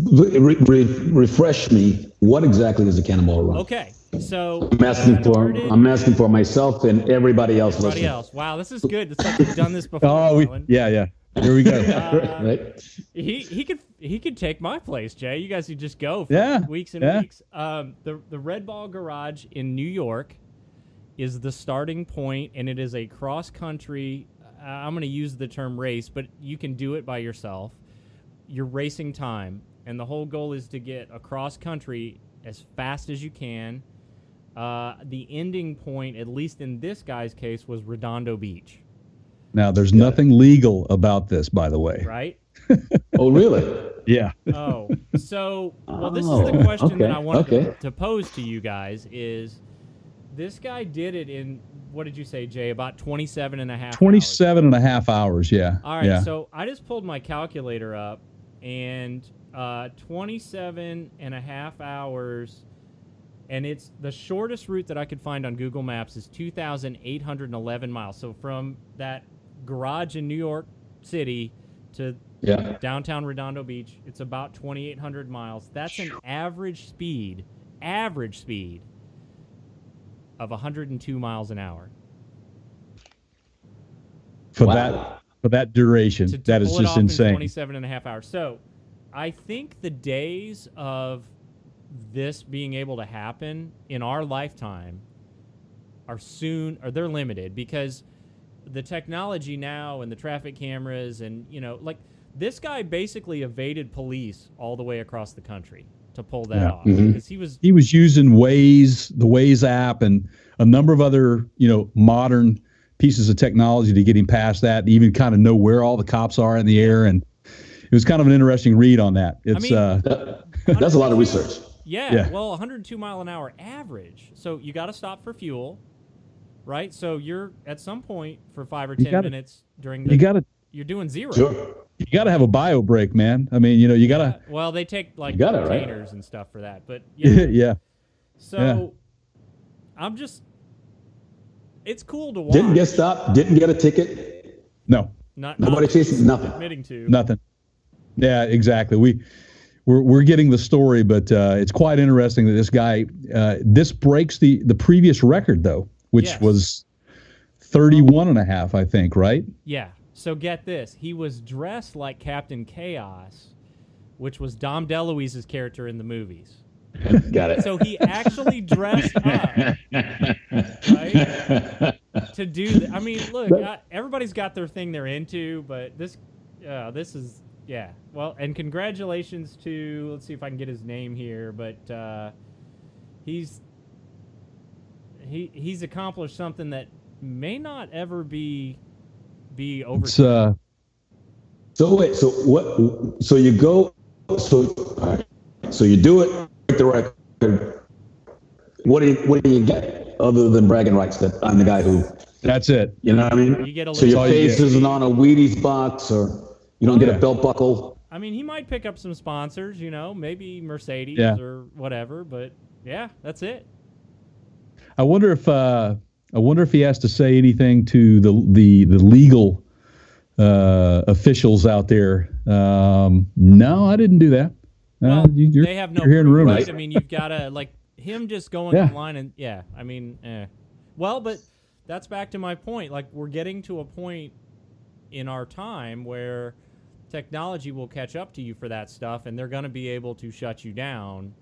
re- re- refresh me. What exactly is a Cannonball Run? Okay, so I'm asking for I'm asking for myself and everybody else. Everybody listening. Else. Wow, this is good. It's like we've done this before. Oh, we, yeah, yeah. Here we go. Uh, right. He he could he could take my place, Jay. You guys could just go for yeah, weeks and yeah. weeks. Um, the the Red Ball Garage in New York is the starting point, and it is a cross country. Uh, I'm going to use the term race, but you can do it by yourself. You're racing time, and the whole goal is to get across country as fast as you can. Uh, the ending point, at least in this guy's case, was Redondo Beach. Now, there's nothing legal about this, by the way. Right? Oh, really? Yeah. Oh, so, well, this oh, is the question okay, that I wanted okay. to, to pose to you guys is, this guy did it in, what did you say, Jay, about twenty-seven and a half twenty-seven hours. And a half hours, yeah. All right, yeah. So I just pulled my calculator up, and uh, twenty-seven and a half hours, and it's the shortest route that I could find on Google Maps is two thousand eight hundred eleven miles. So from that garage in New York City to yeah. downtown Redondo Beach, it's about twenty-eight hundred miles. That's an average speed average speed of one hundred two miles an hour for wow. that for that duration to, to that is just insane. In twenty-seven and a half hours. So I think the days of this being able to happen in our lifetime are soon or they're limited, because the technology now and the traffic cameras and, you know, like this guy basically evaded police all the way across the country to pull that yeah. off. Mm-hmm. Cause he was, he was using Waze, the Waze app and a number of other, you know, modern pieces of technology to get him past that and even kind of know where all the cops are in the air. And it was kind of an interesting read on that. It's I mean, uh, that's a lot of research. Yeah, yeah. Well, one hundred two mile an hour average. So you got to stop for fuel. Right, so you're at some point for five or ten gotta, minutes during the you gotta, you're doing zero. Sure. You got to have a bio break, man. I mean, you know, you got to. Yeah. Well, they take like containers right? and stuff for that, but yeah. yeah. So, yeah. I'm just. It's cool to watch. Didn't get stopped. Didn't get a ticket. No. Not nobody chases nothing. Admitting to nothing. Yeah, exactly. We. We're we're getting the story, but uh, it's quite interesting that this guy. Uh, this breaks the the previous record though. Which yes. was thirty-one and a half, I think, right? Yeah. So get this. He was dressed like Captain Chaos, which was Dom DeLuise's character in the movies. Got it. So he actually dressed up, right, to do that. I mean, look, I, everybody's got their thing they're into, but this uh, this is, yeah. Well, and congratulations to, let's see if I can get his name here, but uh, he's... He he's accomplished something that may not ever be be overtaken. Uh, so wait, so what? So you go, so right, so you do it. Break the record. What do you what do you get other than bragging rights that I'm the guy who? That's it. You know what I mean? You get a so your face you isn't on a Wheaties box, or you don't yeah. get a belt buckle. I mean, he might pick up some sponsors, you know, maybe Mercedes yeah. or whatever. But yeah, that's it. I wonder if uh, I wonder if he has to say anything to the the the legal uh, officials out there. Um, no, I didn't do that. Well, uh, you, they have no proof, rumors. Right? I mean, you've got to, like, him just going yeah. online and, yeah, I mean, eh. Well, but that's back to my point. Like, we're getting to a point in our time where technology will catch up to you for that stuff, and they're going to be able to shut you down.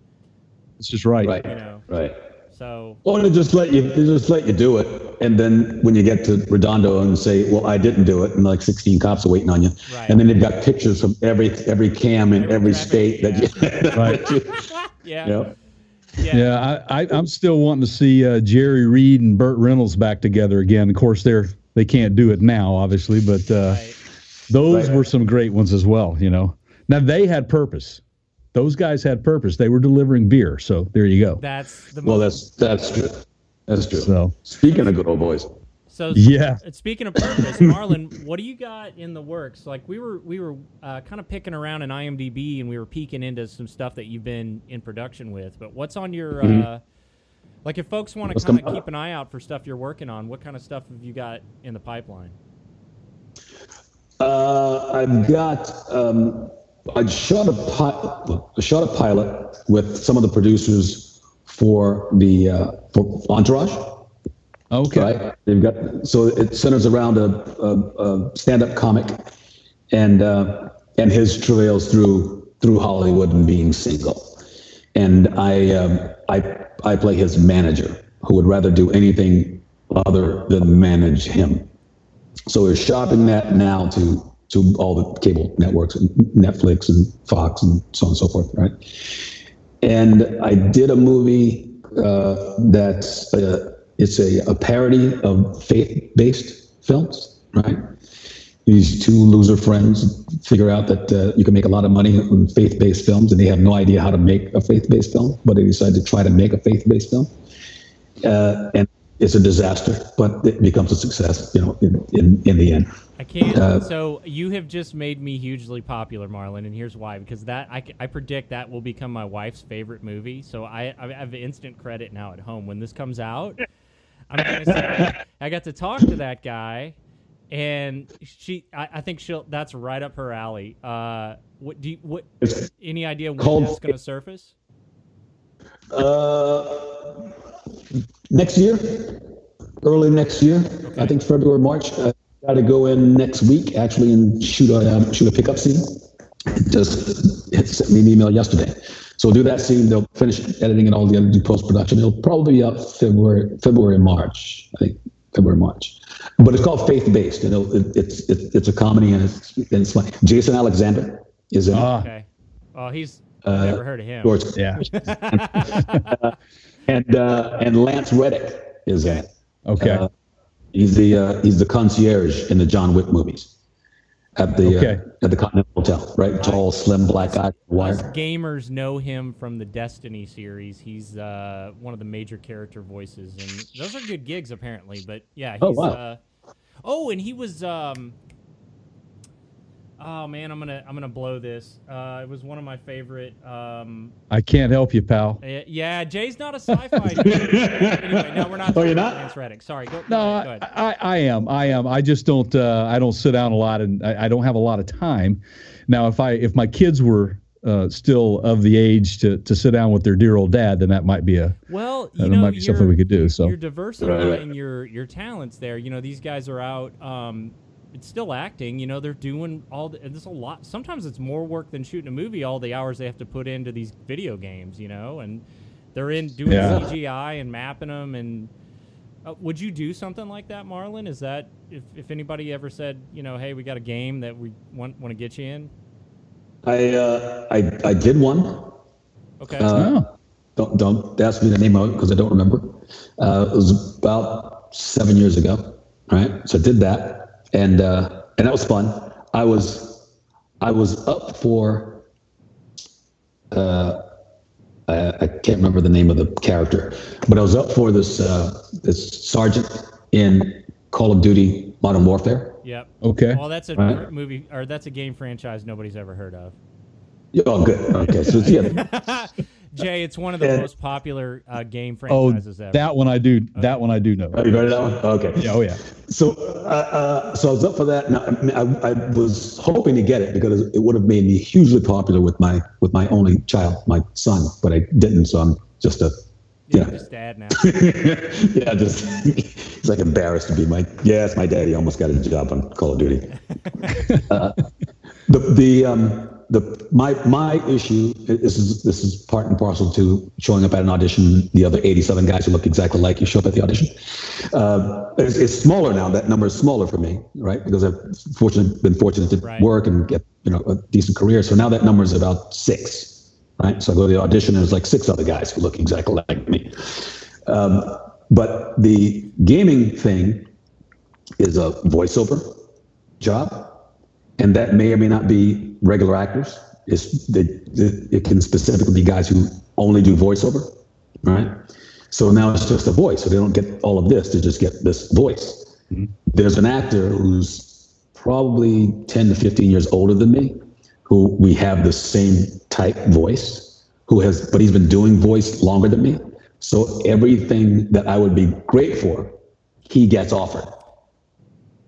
It's just right. Right. You know? Right. So, or to just let you, they just let you do it, and then when you get to Redondo and say, "Well, I didn't do it," and like sixteen cops are waiting on you, right. And then they've got pictures from every every cam in every, every state yeah. that you. Right. yeah. Yeah. Yeah. yeah I, I, I'm still wanting to see uh, Jerry Reed and Burt Reynolds back together again. Of course, they're they can't do it now, obviously, but uh, right. those right. were some great ones as well. You know, now they had purpose. Those guys had purpose. They were delivering beer. So there you go. That's the most. Well, that's that's true. That's true. So speaking of good old boys. So yeah. Speaking of purpose, Marlon, what do you got in the works? Like we were we were uh, kind of picking around in I M D B and we were peeking into some stuff that you've been in production with. But what's on your mm-hmm. uh, like if folks want to kind of keep an eye out for stuff you're working on, what kind of stuff have you got in the pipeline? Uh, I've got. Um, I shot a, pi- shot a pilot with some of the producers for the uh, for Entourage. Okay. Right? They've got so it centers around a, a, a stand-up comic and uh, and his travails through through Hollywood and being single. And I um, I I play his manager who would rather do anything other than manage him. So we're shopping that now to. to all the cable networks, and Netflix and Fox and so on and so forth, right? And I did a movie uh, that's a, it's a, a parody of faith-based films, right? These two loser friends figure out that uh, you can make a lot of money on faith-based films, and they have no idea how to make a faith-based film, but they decide to try to make a faith-based film. Uh, and it's a disaster, but it becomes a success, you know, in, in, in the end. I can't. Uh, so you have just made me hugely popular, Marlon, and here's why. Because that I, I predict that will become my wife's favorite movie. So I, I have instant credit now at home. When this comes out, I'm gonna say I got to talk to that guy, and she. I, I think she'll. That's right up her alley. Uh, what do you, what? Any idea when that's gonna surface? Uh, next year, early next year. Okay. I think February, March. Uh, Got to go in next week, actually, and shoot a um, shoot a pickup scene. Just it sent me an email yesterday, so we'll do that scene. They'll finish editing and all the other do post production. It'll probably be up February, February, March. I think February, March. But it's called faith based. You know, it, it's it, it's a comedy and it's and it's funny. Jason Alexander is in. Ah, okay. Oh, he's uh, never heard of him. George, yeah. uh, and uh, and Lance Reddick is in. Okay. Uh, He's the uh, he's the concierge in the John Wick movies at the okay. uh, at the Continental Hotel, right? Tall, slim, black eyed, wire. Gamers know him from the Destiny series. He's uh, one of the major character voices, and those are good gigs apparently. But yeah, he's, oh wow. Uh, oh, and he was. Um, oh man, I'm gonna I'm gonna blow this. Uh, it was one of my favorite. Um, I can't help you, pal. Uh, yeah, Jay's not a sci-fi dude. Anyway, no, we're not. Oh, you're not? Lance Reddick. Sorry. Go, no, go ahead. I, I, I am. I am. I just don't. Uh, I don't sit down a lot, and I, I don't have a lot of time. Now, if I if my kids were uh, still of the age to to sit down with their dear old dad, then that might be a well, you uh, know, might be something we could do. So you're diversifying right. your your talents there. You know, these guys are out. Um, It's still acting, you know, they're doing all the, there's a lot. Sometimes it's more work than shooting a movie, all the hours they have to put into these video games, you know, and they're in doing yeah. C G I and mapping them. And uh, would you do something like that, Marlon? Is that if, if anybody ever said, you know, hey, we got a game that we want want to get you in? I uh, I I did one. Okay. Uh, oh. Don't don't ask me the name of it because I don't remember. Uh, it was about seven years ago. Right. So I did that. And uh, and that was fun. I was I was up for uh, I, I can't remember the name of the character, but I was up for this uh, this sergeant in Call of Duty Modern Warfare. Yep. Okay. Well, that's a right. movie or that's a game franchise nobody's ever heard of. Oh, good. Okay. So yeah. Jay, it's one of the yeah. most popular uh, game franchises oh, ever. That one I do. Okay. That one I do know. Have you heard of that one? Okay. Yeah, oh yeah. So, uh, uh, so I was up for that, and I, I, I was hoping to get it because it would have made me hugely popular with my with my only child, my son. But I didn't, so I'm just a yeah, yeah. just dad now. yeah, just it's like embarrassed to be my yeah, it's my dad. He almost got a job on Call of Duty. uh, the the. Um, The, my my issue, this is this is part and parcel to showing up at an audition. The other eighty-seven guys who look exactly like you show up at the audition. Uh, it's, it's smaller now. That number is smaller for me, right? Because I've fortunate, been fortunate to right. work and get you know a decent career. So now that number is about six, right? So I go to the audition and there's like six other guys who look exactly like me. Um, but the gaming thing is a voiceover job. And that may or may not be regular actors. It's, they, they, it can specifically be guys who only do voiceover, right? So now it's just a voice. So they don't get all of this. They just get this voice. Mm-hmm. There's an actor who's probably ten to fifteen years older than me, who we have the same type voice, who has, but he's been doing voice longer than me. So everything that I would be great for, he gets offered.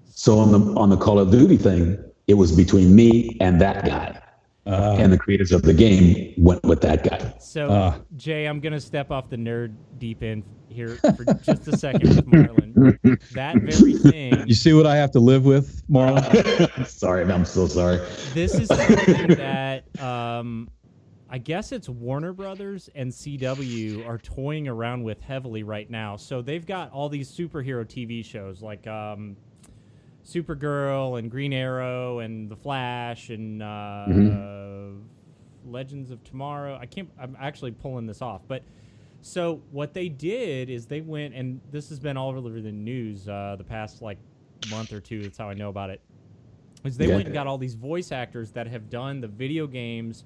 So on the on the Call of Duty thing, it was between me and that guy, uh, and the creators of the game went with that guy. So, uh, Jay, I'm going to step off the nerd deep end here for just a second with Marlon. That very thing. You see what I have to live with, Marlon? Uh, sorry, I'm so sorry. This is something that um, I guess it's Warner Brothers and C W are toying around with heavily right now. So they've got all these superhero T V shows like... Um, Supergirl and Green Arrow and The Flash and uh, mm-hmm. uh, Legends of Tomorrow. I can't. I'm actually pulling this off. But so what they did is they went, and this has been all over the news uh, the past like month or two. That's how I know about it. Is they yeah. went and got all these voice actors that have done the video games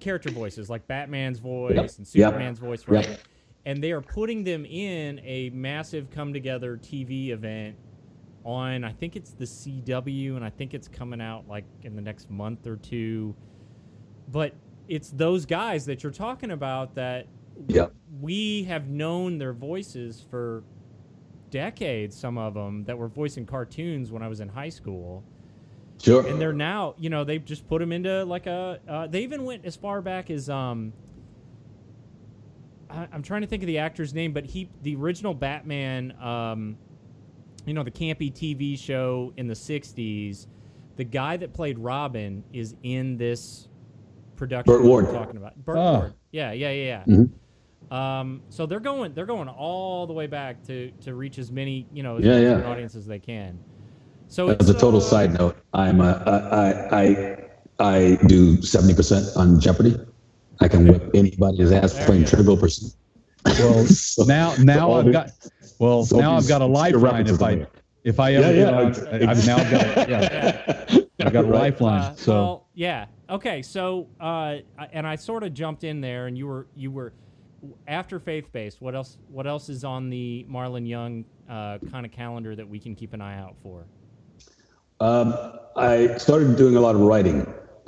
character voices, like Batman's voice yep. and Superman's yep. voice, right? Yep. And they are putting them in a massive come together T V event. On, I think it's the C W, and I think it's coming out like in the next month or two. But it's those guys that you're talking about that yep. we have known their voices for decades, some of them, that were voicing cartoons when I was in high school. Sure. And they're now, you know, they've just put them into like a... Uh, they even went as far back as... um. I, I'm trying to think of the actor's name, but he, the original Batman... um. You know, the campy T V show in the sixties, the guy that played Robin is in this production. Burt Ward. We're talking about. Burt oh. Ward. Yeah, yeah, yeah, yeah. Mm-hmm. Um, so they're going they're going all the way back to, to reach as many, you know, as yeah, yeah. audience as they can. So as a total uh, side note, I'm a, I, I, I do seventy percent on Jeopardy. I can whip anybody's ass playing Trivial Pursuit. Well, so, now now so I've got... Well, so now I've got a lifeline if I, if I ever, yeah, yeah. Get on, I've now got, yeah, yeah. I've got a lifeline. Uh, so well, yeah, okay. So, uh, and I sort of jumped in there, and you were, you were, after faith-based. What else? What else is on the Marlon Young uh, kind of calendar that we can keep an eye out for? Um, I started doing a lot of writing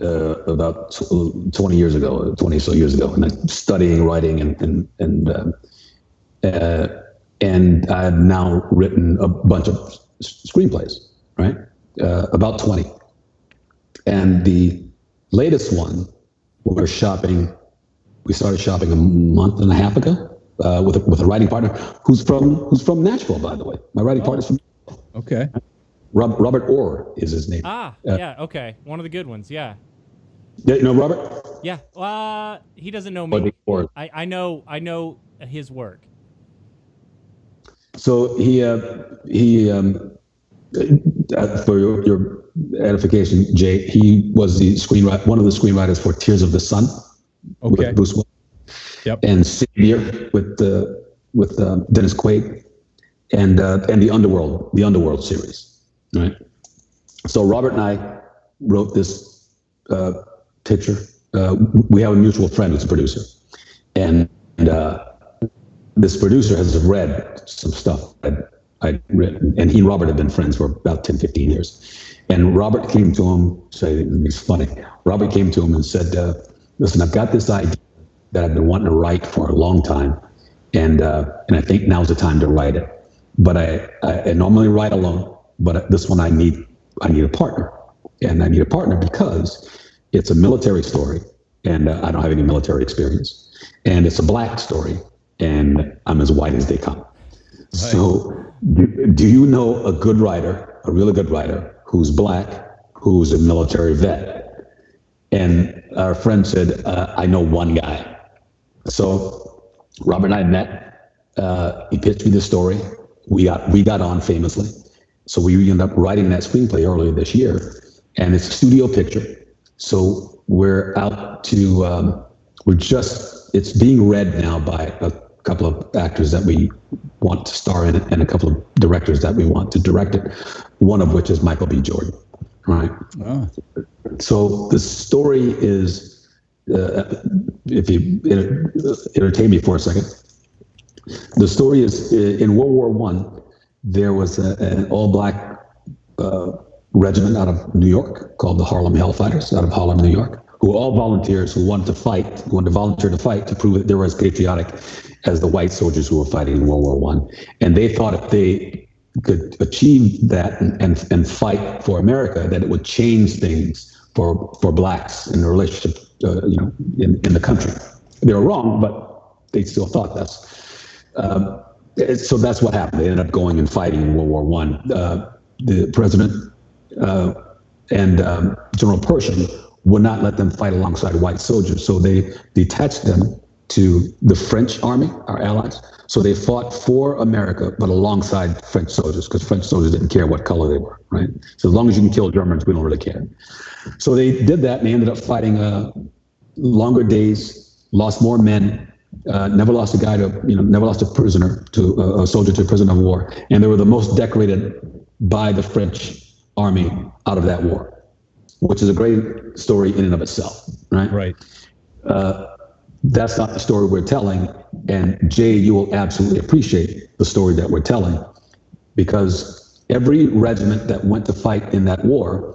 uh, about twenty years ago, twenty so years ago, and I'm studying writing and and and. Uh, uh, And I've now written a bunch of screenplays, right? Uh, about twenty. And the latest one, we were shopping, we started shopping a month and a half ago uh, with, a, with a writing partner who's from who's from Nashville, by the way. My writing oh. partner's from Nashville. Okay. Rob, Robert Orr is his name. Ah, uh, yeah, okay. One of the good ones, yeah. Yeah, you know Robert? Yeah, uh, he doesn't know me. Or, I, I know I know his work. So he uh, he um, for your, your edification, Jay, he was the screenwriter, one of the screenwriters for Tears of the Sun, okay, with Bruce Willis, yep, and Savior with uh, with uh, Dennis Quaid, and uh, and the Underworld, the Underworld series, right? So Robert and I wrote this uh, picture. Uh, we have a mutual friend who's a producer, and. and uh, This producer has read some stuff that I'd written, and he and Robert have been friends for about ten, fifteen years. And Robert came to him, so it's funny. Robert came to him and said, uh, listen, I've got this idea that I've been wanting to write for a long time. And uh, and I think now's the time to write it. But I, I, I normally write alone, but this one I need I need a partner. And I need a partner because it's a military story, and uh, I don't have any military experience. And it's a black story, and I'm as white as they come. Right. So do, do you know a good writer, a really good writer, who's black, who's a military vet? And our friend said, uh, I know one guy. So Robert and I met. Uh, he pitched me the story. We got we got on famously. So we ended up writing that screenplay earlier this year. And it's a studio picture. So we're out to, um, we're just, it's being read now by a couple of actors that we want to star in it and a couple of directors that we want to direct it, one of which is Michael B. Jordan, right? Wow. So the story is, uh, if you entertain me for a second, the story is in World War One, there was a, an all-black uh, regiment out of New York called the Harlem Hellfighters, out of Harlem, New York, who were all volunteers who wanted to fight, who wanted to volunteer to fight to prove that they were as patriotic as the white soldiers who were fighting in World War One. And they thought if they could achieve that and, and, and fight for America, that it would change things for, for blacks in the relationship, uh, you know, in, in the country. They were wrong, but they still thought that's. Um, So that's what happened. They ended up going and fighting in World War One. Uh, the president uh, and um, General Pershing would not let them fight alongside white soldiers, so they detached them to the French army, our allies. So they fought for America, but alongside French soldiers, because French soldiers didn't care what color they were, right? So as long as you can kill Germans, we don't really care. So they did that, and they ended up fighting uh, longer days, lost more men. Uh, never lost a guy to, you know, never lost a prisoner to uh, a soldier to a prisoner of war, and they were the most decorated by the French army out of that war, which is a great story in and of itself, right? Right. Uh, that's not the story we're telling, and Jay, you will absolutely appreciate the story that we're telling, because every regiment that went to fight in that war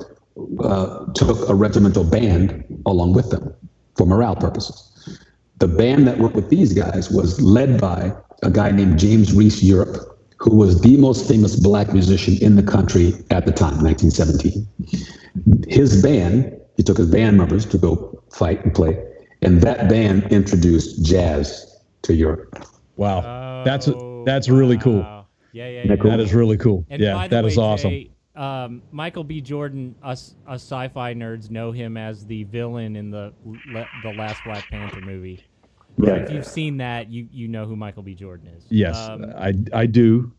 uh, took a regimental band along with them for morale purposes. The band that worked with these guys was led by a guy named James Reese Europe, who was the most famous black musician in the country at the time, nineteen seventeen. His band, he took his band members to go fight and play, and that band introduced jazz to Europe. Wow, oh, that's that's really cool. Wow. Yeah, yeah, yeah. Cool? That is really cool. And yeah, that way, is awesome. Jay, um, Michael B. Jordan, us, us sci-fi nerds know him as the villain in the the last Black Panther movie. Yeah. If you've seen that, you you know who Michael B. Jordan is. Yes, um, I I do.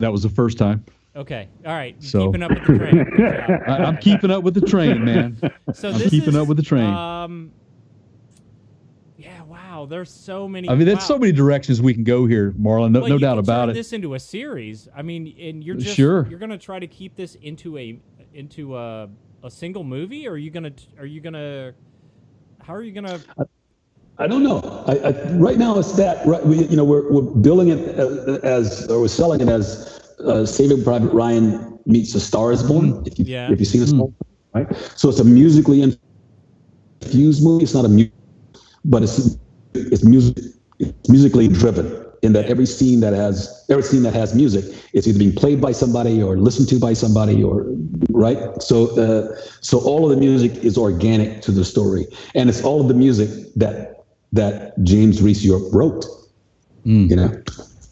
That was the first time. Okay, all right. So. Keeping up with the train. Yeah. I, I'm keeping up with the train, man. So I'm this keeping is, up with the train. Um, yeah. Wow. There's so many. I mean, there's wow. so many directions we can go here, Marlon. No, well, no doubt about it. You can turn this into a series. I mean, and you're just sure. you're going to try to keep this into a into a a single movie, or are you gonna are you gonna how are you gonna? I, I don't know. I, I, right now, it's that. Right, we, you know, we're we're billing it as, or we're selling it as uh, Saving Private Ryan meets A Star Is Born. If you yeah. if you see this, mm. right? So it's a musically infused movie. It's not a music, but it's it's music it's musically driven. In that every scene that has every scene that has music, it's either being played by somebody or listened to by somebody, or right. So, uh, so all of the music is organic to the story, and it's all of the music that. that James Reese Europe wrote, mm. you know?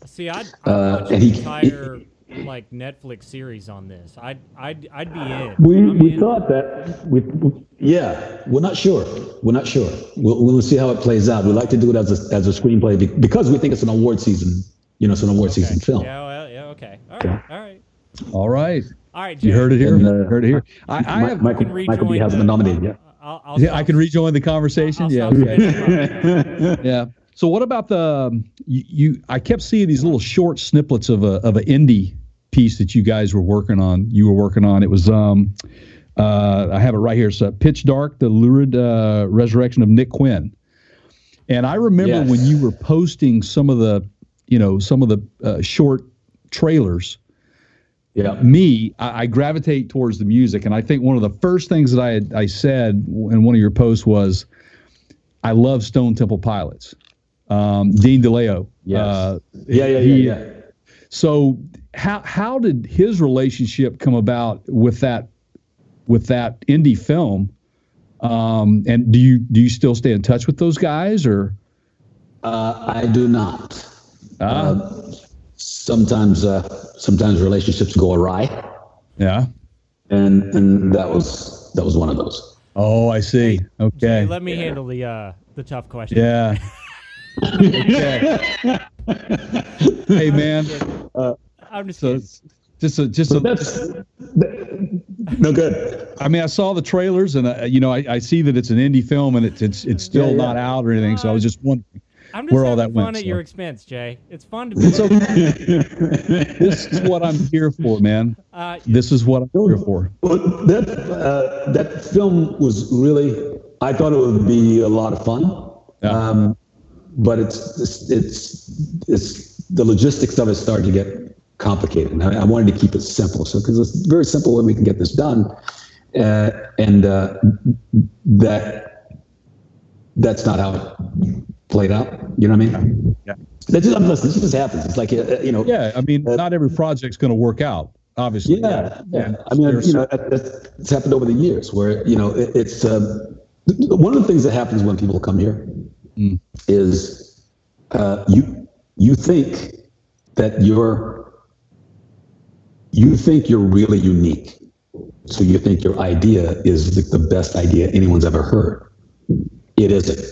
See, I'd, I'd uh, watch an he, entire he, like Netflix series on this. I'd, I'd, I'd be in. We, we in. thought that, we, we, yeah, we're not sure. We're not sure. We'll, we'll see how it plays out. We like to do it as a, as a screenplay because we think it's an award season, you know, it's an award okay. season film. Yeah, well, yeah, okay. All right, yeah. all right. All right. All right, Jay. You heard it here, and, uh, heard it here. I, I have, Michael, Michael B. hasn't been nominated yet. I'll, I'll yeah, I can rejoin the conversation. I'll, I'll yeah, okay. yeah. So, what about the you, you? I kept seeing these little short snippets of a of an indie piece that you guys were working on. You were working on. It was um, uh, I have it right here. So, Pitch Dark: The Lurid uh, Resurrection of Nick Quinn. And I remember yes. when you were posting some of the, you know, some of the uh, short trailers. Yeah. Me, I, I gravitate towards the music, and I think one of the first things that I had, I said in one of your posts was, I love Stone Temple Pilots. Um, Dean DeLeo. Yes. Uh, yeah, yeah, he, yeah, yeah. So how how did his relationship come about with that with that indie film? Um, and do you do you still stay in touch with those guys, or? Uh, I do not. Uh, uh, sometimes uh, sometimes relationships go awry. Yeah. And and that was that was one of those. Oh, I see. Okay. So let me yeah. handle the uh, the tough question. Yeah. Okay. Hey man, uh, I'm just so, just a, just a, that, no good. I mean, I saw the trailers, and I, you know, I, I see that it's an indie film, and it's it's it's still yeah, yeah. not out or anything. Uh, so I was just wondering I'm just where all that went. Fun at so. your expense, Jay. It's fun to be. So, this is what I'm here for, man. Uh, this is what I'm here for. That uh, that film was really. I thought it would be a lot of fun. Yeah. Um, But it's, it's it's it's the logistics of it started to get complicated. And I, I wanted to keep it simple, so because it's very simple when we can get this done, uh, and uh, that that's not how it played out. You know what I mean? Yeah. That's just, listen, this just happens. It's like uh, you know. Yeah, I mean, uh, not every project's going to work out, obviously. Yeah, yeah. yeah. I mean, There's, you know, it's happened over the years where you know it, it's um, one of the things that happens when people come here. Mm. Is uh, you you think that you're you think you're really unique, so you think your idea is the, the best idea anyone's ever heard. It isn't,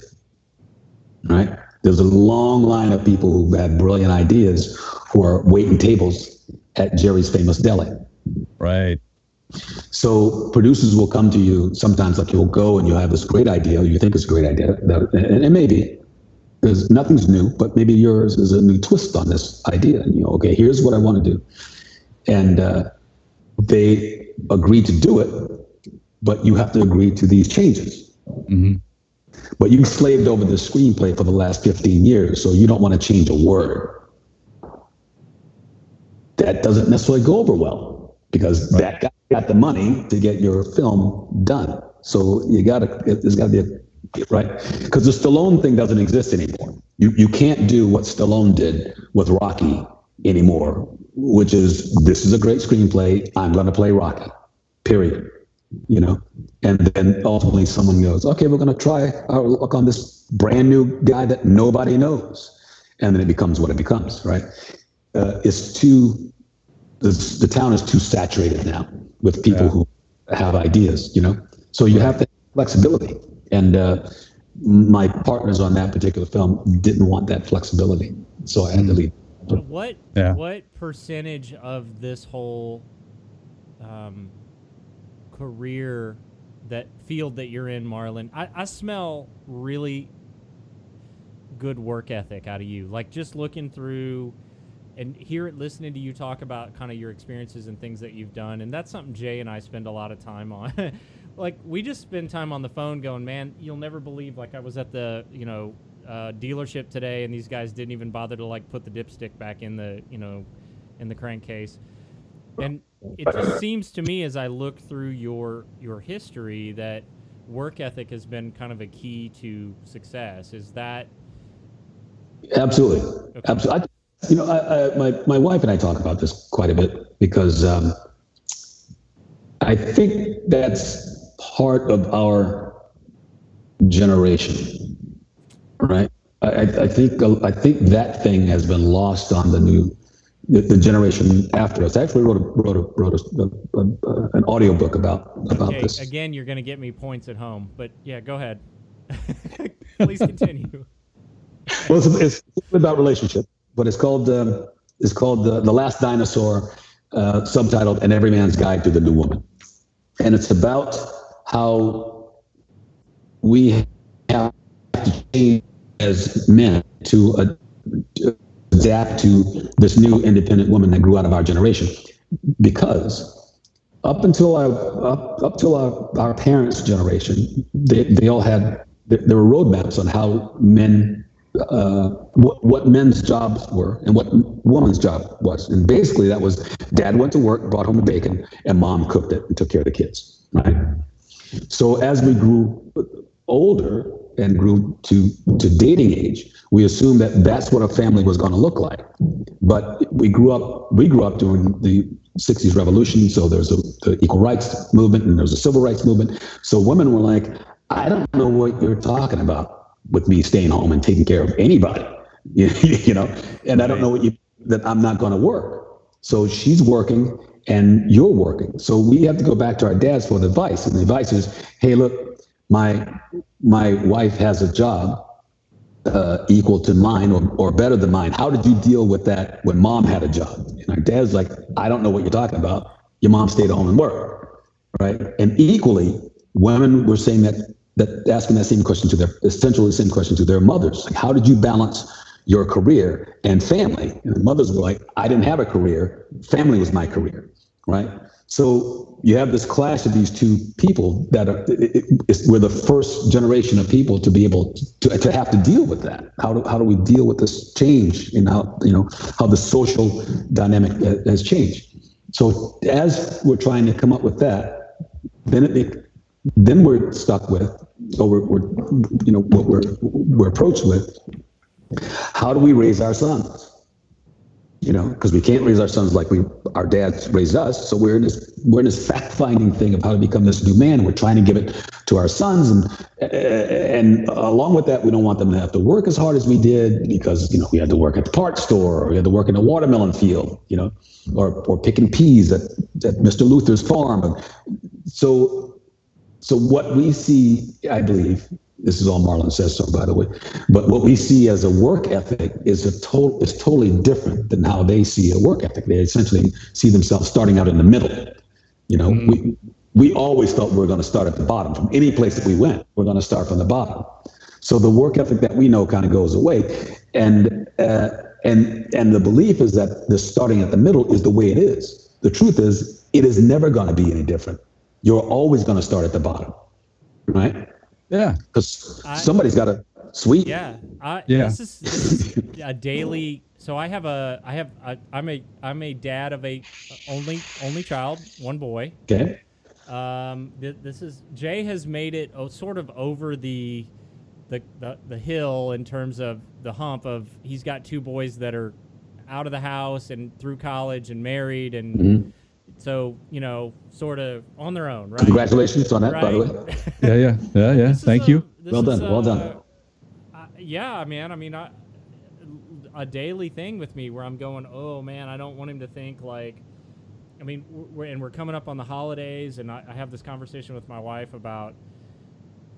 right? There's a long line of people who have brilliant ideas who are waiting tables at Jerry's Famous Deli, right? So producers will come to you sometimes, like you'll go and you'll have this great idea, or you think it's a great idea, that, and it may be, because nothing's new, but maybe yours is a new twist on this idea. And you know, okay, here's what I want to do. And uh, they agree to do it, but you have to agree to these changes. Mm-hmm. But you slaved over the screenplay for the last fifteen years, so you don't want to change a word. That doesn't necessarily go over well, because right. that guy got the money to get your film done, so you gotta. It's gotta be a, right, because the Stallone thing doesn't exist anymore. You you can't do what Stallone did with Rocky anymore, which is this is a great screenplay. I'm gonna play Rocky, period. You know, and then ultimately someone goes, okay, we're gonna try our luck on this brand new guy that nobody knows, and then it becomes what it becomes, right? Uh, it's too. The, the town is too saturated now with people yeah. who have ideas, you know? So you have to have flexibility. And uh, my partners on that particular film didn't want that flexibility. So I had to leave. What, yeah. what percentage of this whole um, career, that field that you're in, Marlon, I, I smell really good work ethic out of you. Like just looking through... And hear it, listening to you talk about kind of your experiences and things that you've done, and that's something Jay and I spend a lot of time on. Like we just spend time on the phone, going, "Man, you'll never believe!" Like I was at the, you know, uh, dealership today, and these guys didn't even bother to like put the dipstick back in the, you know, in the crankcase. And it just seems to me, as I look through your your history, that work ethic has been kind of a key to success. Is that absolutely, okay. absolutely. I- You know, I, I, my, my wife and I talk about this quite a bit because um, I think that's part of our generation, right? I, I think I think that thing has been lost on the new the, the generation after us. I actually wrote a, wrote a, wrote a, a, a, an audiobook about about okay, this. Again, you're going to get me points at home, but yeah, go ahead. Please continue. Well, it's, it's about relationships. But it's called um, it's called the the Last Dinosaur, uh, subtitled "An Everyman's Guide to the New Woman," and it's about how we have to change as men to, uh, to adapt to this new independent woman that grew out of our generation. Because up until our up, up till our, our parents' generation, they they all had there were roadmaps on how men. Uh, what, what men's jobs were and what woman's job was. And basically that was dad went to work, brought home the bacon, and mom cooked it and took care of the kids, right? So as we grew older, and grew to, to dating age, we assumed that that's what a family was going to look like. But we grew up, we grew up during the sixties revolution. So there's a, the equal rights movement, and there's a civil rights movement. So women were like, I don't know what you're talking about with me staying home and taking care of anybody, you know, and I don't know what you, that I'm not going to work. So she's working and you're working. So we have to go back to our dads for the advice, and the advice is, hey, look, my, my wife has a job uh, equal to mine or, or better than mine. How did you deal with that when mom had a job? And our dad's like, I don't know what you're talking about. Your mom stayed home and worked, right? And equally, women were saying that, that asking that same question to their, essentially the same question to their mothers. Like, how did you balance your career and family? And the mothers were like, I didn't have a career. Family was my career, right? So you have this clash of these two people that are, it, it, we're the first generation of people to be able to, to have to deal with that. How do, how do we deal with this change in how, you know, how the social dynamic has changed? So as we're trying to come up with that, then it, it then we're stuck with, or we're, we're you know, what we're, we're approached with, how do we raise our sons? You know, because we can't raise our sons like we, our dads raised us. So we're in this, we're in this fact-finding thing of how to become this new man. We're trying to give it to our sons, and and along with that, we don't want them to have to work as hard as we did, because you know we had to work at the parts store, or we had to work in a watermelon field, you know, or or picking peas at at Mister Luther's farm. So, so what we see, I believe. This is all Marlon says, so by the way, but what we see as a work ethic is a total, is totally different than how they see a work ethic. They essentially see themselves starting out in the middle. You know, mm. we, we always thought we were going to start at the bottom from any place that we went. We're going to start from the bottom. So the work ethic that we know kind of goes away. And, uh, and, and the belief is that the starting at the middle is the way it is. The truth is, it is never going to be any different. You're always going to start at the bottom, right? Yeah, because somebody's got a sweet. Yeah, I, yeah. This is, this is a daily. So I have a, I have, a, I'm a, I'm a dad of a only, only child, one boy. Okay. Um, th- this is Jay has made it oh, sort of over the, the, the, the hill in terms of the hump of he's got two boys that are out of the house and through college and married and. Mm-hmm. So, you know, sort of on their own, right? Congratulations on that, right? By the way. yeah, yeah, yeah, yeah. Thank a, you. Well done, a, well done. Uh, yeah, man. I mean, I, a daily thing with me where I'm going, oh, man, I don't want him to think like, I mean, we're, and we're coming up on the holidays, and I, I have this conversation with my wife about,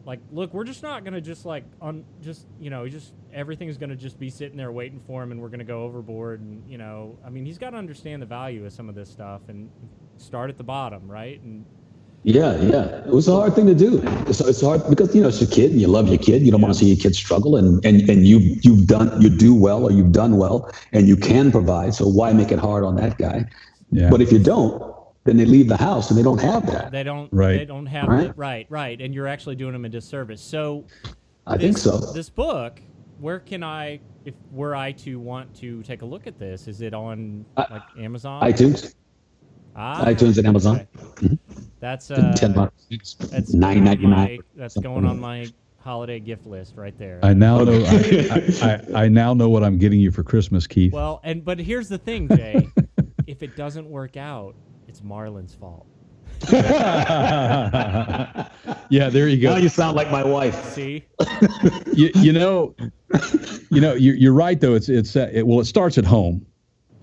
like, look, we're just not going to just, like, on just, you know, just everything's going to just be sitting there waiting for him, and we're going to go overboard. And, you know, I mean, he's got to understand the value of some of this stuff and start at the bottom, right? And yeah, yeah. It was a hard thing to do. It's, it's hard because, you know, it's your kid and you love your kid. You don't yeah. want to see your kid struggle, and, and, and you, you've done, you do well, or you've done well, and you can provide. So why make it hard on that guy? Yeah. But if you don't, then they leave the house and they don't have that. They don't. Right. They don't have right. that. Right. Right. And you're actually doing them a disservice. So, I this, think so. This book. Where can I, if were I to want to take a look at this, is it on like Amazon? iTunes. Ah, iTunes and Amazon. Okay. That's uh, ten bucks. That's nine ninety nine. That's going on my holiday gift list right there. I now know. I, I, I, I now know what I'm getting you for Christmas, Keith. Well, and but here's the thing, Jay. If it doesn't work out, it's Marlon's fault. Yeah, there you go. Now you sound like my wife. See, you, you know, you know, you're, you're right though. It's it's uh, it, well, it starts at home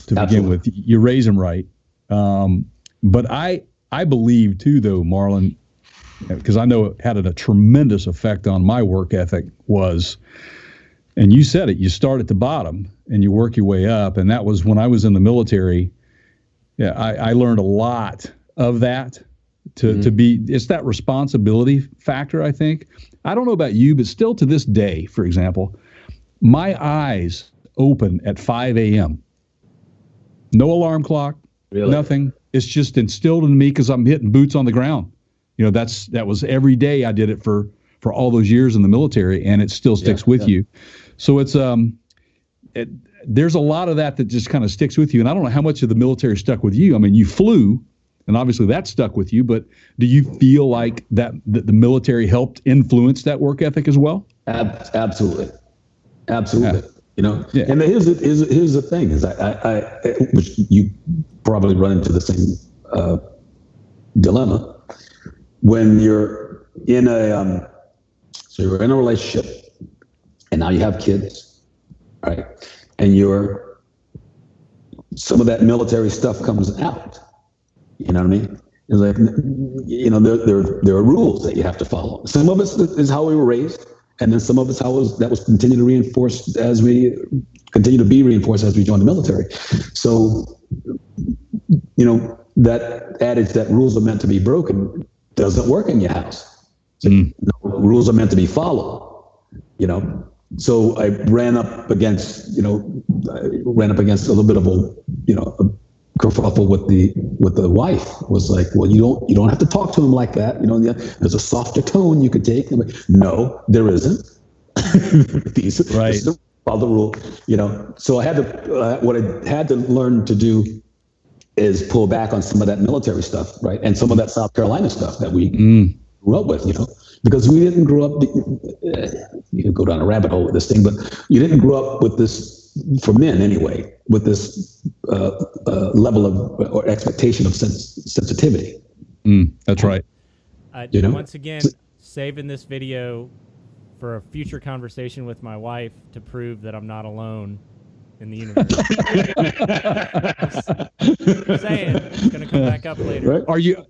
to Absolutely. begin with. You raise them right, um, but I I believe too though, Marlon, because I know it had a, a tremendous effect on my work ethic was, and you said it. You start at the bottom and you work your way up, and that was when I was in the military. Yeah, I, I learned a lot of that to, mm-hmm. to be, it's that responsibility factor, I think. I don't know about you, but still to this day, for example, my eyes open at five a.m. No alarm clock, really? Nothing. It's just instilled in me because I'm hitting boots on the ground. You know, that's that was every day I did it for, for all those years in the military, and it still sticks yeah, with yeah. you. So it's, um, it, there's a lot of that that just kind of sticks with you. And I don't know how much of the military stuck with you. I mean, you flew, and obviously that stuck with you, but do you feel like that, that the military helped influence that work ethic as well? Ab- absolutely. Absolutely. Yeah. You know, yeah. And here's the, here's, here's the thing is I, I, I, which you probably run into the same uh, dilemma when you're in a, um, so you're in a relationship and now you have kids, right? And you're, some of that military stuff comes out, you know what I mean? It's like, you know, there, there, there are rules that you have to follow. Some of it is how we were raised. And then some of us, how was that was continued to reinforce as we continue to be reinforced as we join the military. So, you know, that adage that rules are meant to be broken doesn't work in your house. So, mm. no, rules are meant to be followed, you know. So I ran up against, you know, I ran up against a little bit of a, you know, a kerfuffle with the with the wife. Was like, well, you don't you don't have to talk to him like that. You know, there's a softer tone you could take. No, there isn't. These right. Follow the rule. You know, so I had to uh, what I had to learn to do is pull back on some of that military stuff, right, and some of that South Carolina stuff that we mm. grew up with. You know, because we didn't grow up. You can go down a rabbit hole with this thing, but you didn't grow up with this. For men, anyway, with this uh, uh, level of or expectation of sens- sensitivity. Mm, that's right. Uh, you know? Once again, saving this video for a future conversation with my wife to prove that I'm not alone in the universe. I'm saying it's going to come back up later. Right? Are you?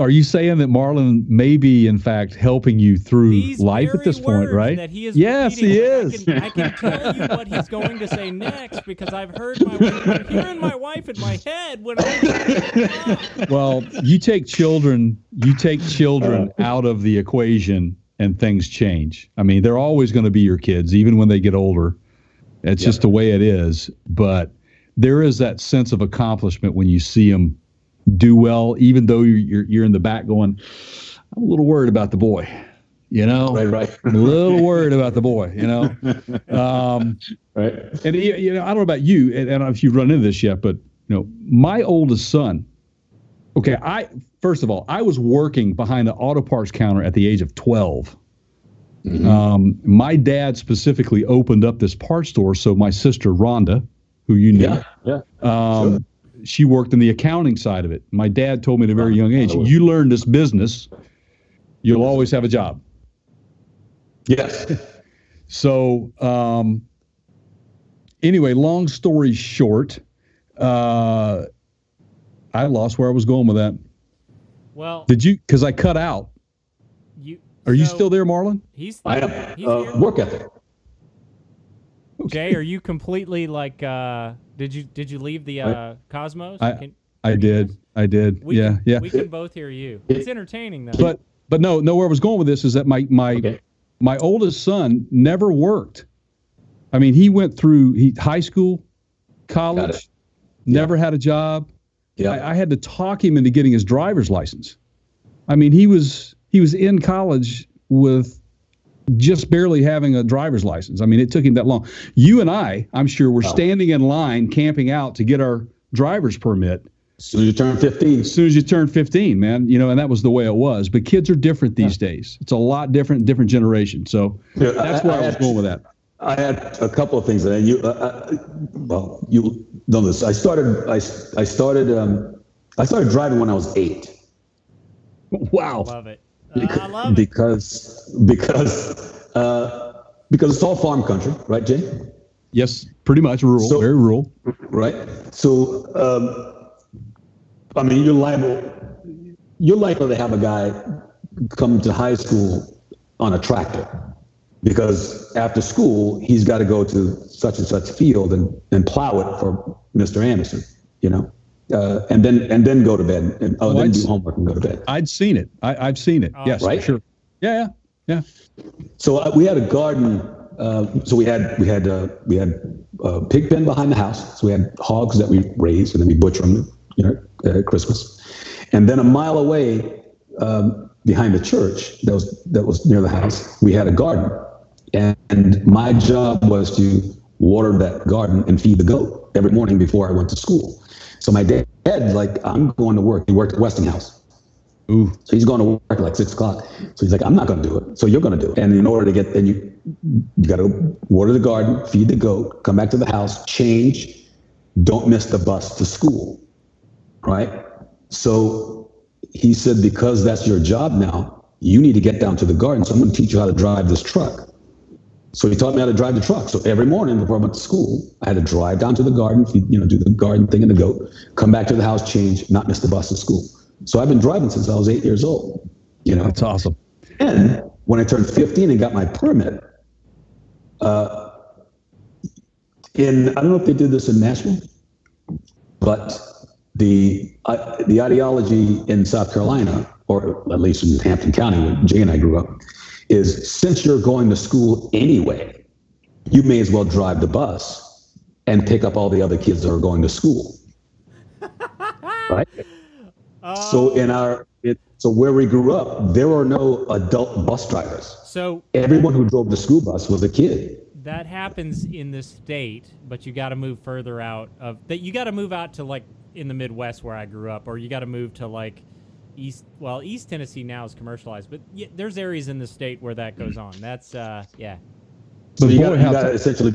Are you saying that Marlon may be, in fact, helping you through These life at this point, right? That he is yes, he is. I can, I can tell you what he's going to say next because I've heard my wife, I'm hearing my wife in my head when I'm Well, you take children, you take children out of the equation and things change. I mean, they're always going to be your kids, even when they get older. It's yeah. just the way it is. But there is that sense of accomplishment when you see them do well, even though you're you're in the back going, I'm a little worried about the boy, you know, right, right. I'm a little worried about the boy, you know, um, right. And you know, I don't know about you, and I don't know if you've run into this yet, but you know, my oldest son. Okay, I first of all, I was working behind the auto parts counter at the age of twelve. Mm-hmm. Um, my dad specifically opened up this parts store, so my sister Rhonda, who you knew, yeah, yeah, um. Sure. She worked in the accounting side of it. My dad told me at a very young age, you learn this business, you'll always have a job. Yes. So um, anyway, long story short, uh, I lost where I was going with that. Well, did you? Because I cut out. You are so you still there, Marlon? He's. I am. He's uh, work ethic. Jay, are you completely like? Uh, did you did you leave the uh, Cosmos? I, can, I did, I did. We yeah, can, yeah. We can both hear you. It's entertaining though. But but no, no. Where I was going with this is that my my okay. my oldest son never worked. I mean, he went through he, high school, college, never yeah. had a job. Yeah, I, I had to talk him into getting his driver's license. I mean, he was he was in college with. Just barely having a driver's license. I mean, it took him that long. You and I, I'm sure, were oh. standing in line, camping out to get our driver's permit. As soon as you turn fifteen. As soon as you turn fifteen, man. You know, and that was the way it was. But kids are different these yeah. days. It's a lot different, different generation. So yeah, that's I, where I, I was had, going with that. I had a couple of things. That you, uh, I, well, you know this. I started. I I started. Um, I started driving when I was eight. Wow. Love it. Because, uh, I love it. because because uh, because it's all farm country, right, Jay? Yes, pretty much rural, so, very rural, right? So, um, I mean, you're liable you're likely to have a guy come to high school on a tractor because after school he's got to go to such and such field and, and plow it for Mister Anderson, you know. Uh, and then and then go to bed and oh, oh then I'd, do homework and go to bed. I'd seen it. I, I've seen it. Oh, yes, right. Sure. Yeah, yeah, yeah. So uh, we had a garden. Uh, so we had we had uh, we had a pig pen behind the house. So we had hogs that we raised and then we butcher them, you know, at Christmas. And then a mile away um, behind the church that was that was near the house, we had a garden, and, and my job was to water that garden and feed the goat every morning before I went to school. So my dad, like, I'm going to work. He worked at Westinghouse. Ooh. So he's going to work at like six o'clock. So he's like, I'm not going to do it. So you're going to do it. And in order to get, then you, you got to water the garden, feed the goat, come back to the house, change, don't miss the bus to school. Right? So he said, because that's your job now, you need to get down to the garden. So I'm going to teach you how to drive this truck. So he taught me how to drive the truck. So every morning before I went to school, I had to drive down to the garden, feed, you know, do the garden thing and the goat, come back to the house, change, not miss the bus to school. So I've been driving since I was eight years old. You know, that's awesome. And when I turned fifteen and got my permit, uh, in I don't know if they did this in Nashville, but the uh, the ideology in South Carolina, or at least in Hampton County, where Jay and I grew up, is since you're going to school anyway, you may as well drive the bus and pick up all the other kids that are going to school. Right? So in our, it, so where we grew up, there were no adult bus drivers. So everyone who drove the school bus was a kid. That happens in this state, but you got to move further out of that. You got to move out to like in the Midwest where I grew up, or you got to move to like East. Well, East Tennessee now is commercialized, but yeah, there's areas in the state where that goes on. That's uh, yeah. So you got to essentially.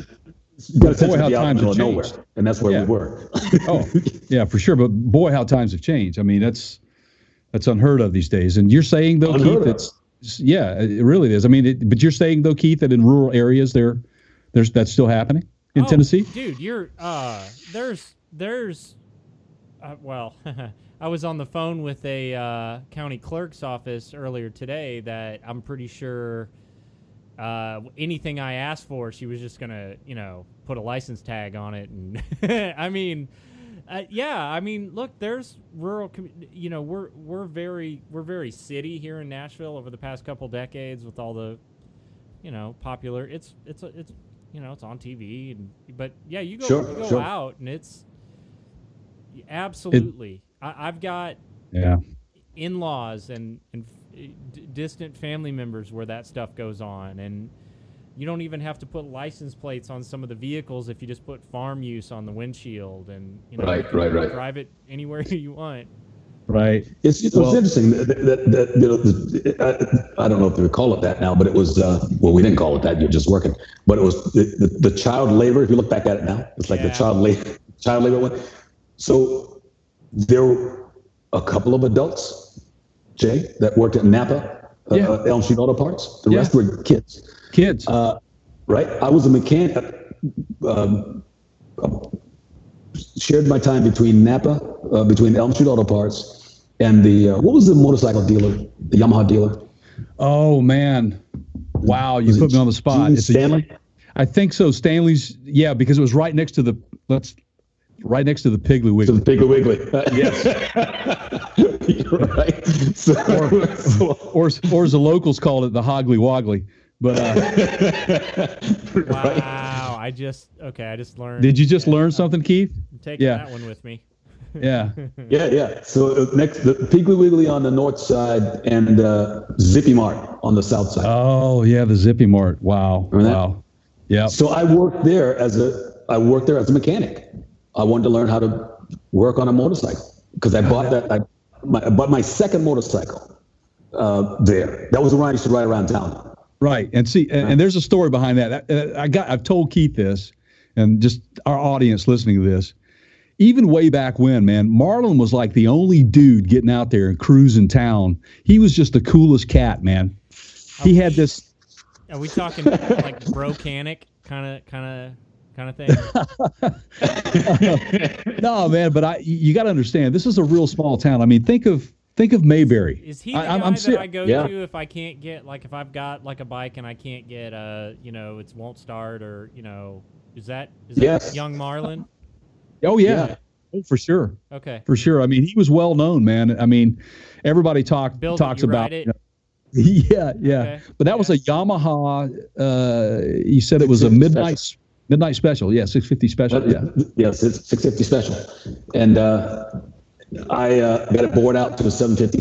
Boy, how times have changed. And that's where yeah. we were. Oh, yeah, for sure. But boy, how times have changed. I mean, that's that's unheard of these days. And you're saying, though, unheard Keith, it's, yeah, it really is. I mean, it, but you're saying, though, Keith, that in rural areas, there, there's that's still happening in oh, Tennessee? Dude, you're, uh, there's, there's, uh, well, I was on the phone with a uh, county clerk's office earlier today that I'm pretty sure... Uh, anything I asked for, she was just gonna, you know, put a license tag on it. And I mean, uh, yeah, I mean, look, there's rural, com- you know, we're we're very we're very city here in Nashville over the past couple decades with all the, you know, popular. It's it's it's you know it's on T V, and, but yeah, you go sure, you go sure. out and it's absolutely. It, I, I've got yeah in-laws and and. distant family members where that stuff goes on, and you don't even have to put license plates on some of the vehicles if you just put farm use on the windshield, and you know, right, you right, right. drive it anywhere you want. Right. It's, it's well, interesting that, that, that you know, the, I, I don't know if they would call it that now, but it was uh, well, we didn't call it that. You're just working, but it was the, the, the child labor. If you look back at it now, it's like yeah. the child labor, child labor one. So there were a couple of adults. Jay, that worked at Napa, uh, yeah. Elm Street Auto Parts. The yeah. rest were kids. Kids. Uh, right? I was a mechanic. Um, shared my time between Napa, uh, between Elm Street Auto Parts, and the, uh, what was the motorcycle dealer, the Yamaha dealer? Oh, man. Wow, you was put me on the spot. It's Stanley? A, I think so. Stanley's, yeah, because it was right next to the, let's, right next to the Piggly Wiggly. To the Piggly Wiggly. Yes. You're right. So, or, so, or, or as the locals called it, the Hoggly Woggly. But uh, wow! I just okay. I just learned. Did you just yeah, learn something, Keith? I'm taking yeah. that one with me. Yeah. yeah, yeah. So next, the Piggly Wiggly on the north side and uh, Zippy Mart on the south side. Oh yeah, the Zippy Mart. Wow. Wow. Yeah. So I worked there as a I worked there as a mechanic. I wanted to learn how to work on a motorcycle because I bought that. I, My, but my second motorcycle uh, there, that was the one I used to ride around town. Right. And see, and, and there's a story behind that. I, I got, I've told Keith this and just our audience listening to this, even way back when, man, Marlon was like the only dude getting out there and cruising town. He was just the coolest cat, man. He had this. Are we talking like brocanic kind of, kind of. kind of thing? No, man, but I you got to understand, this is a real small town. I mean, think of think of Mayberry. Is he the I, guy I'm, I'm that ser- I go yeah. to if I can't get, like if I've got like a bike and I can't get a, you know, it won't start or, you know, is that, is that yes. young Marlon? Oh, yeah. yeah. Oh, for sure. Okay. For sure. I mean, he was well known, man. I mean, everybody talk, Bill, talks about it. You know, yeah, yeah. Okay. But that yeah. was a Yamaha. Uh, you said it was a midnight... Midnight special, yeah, six fifty special, but, yeah, yes, yeah, six fifty special, and uh, I uh, got it bored out to a seven fifty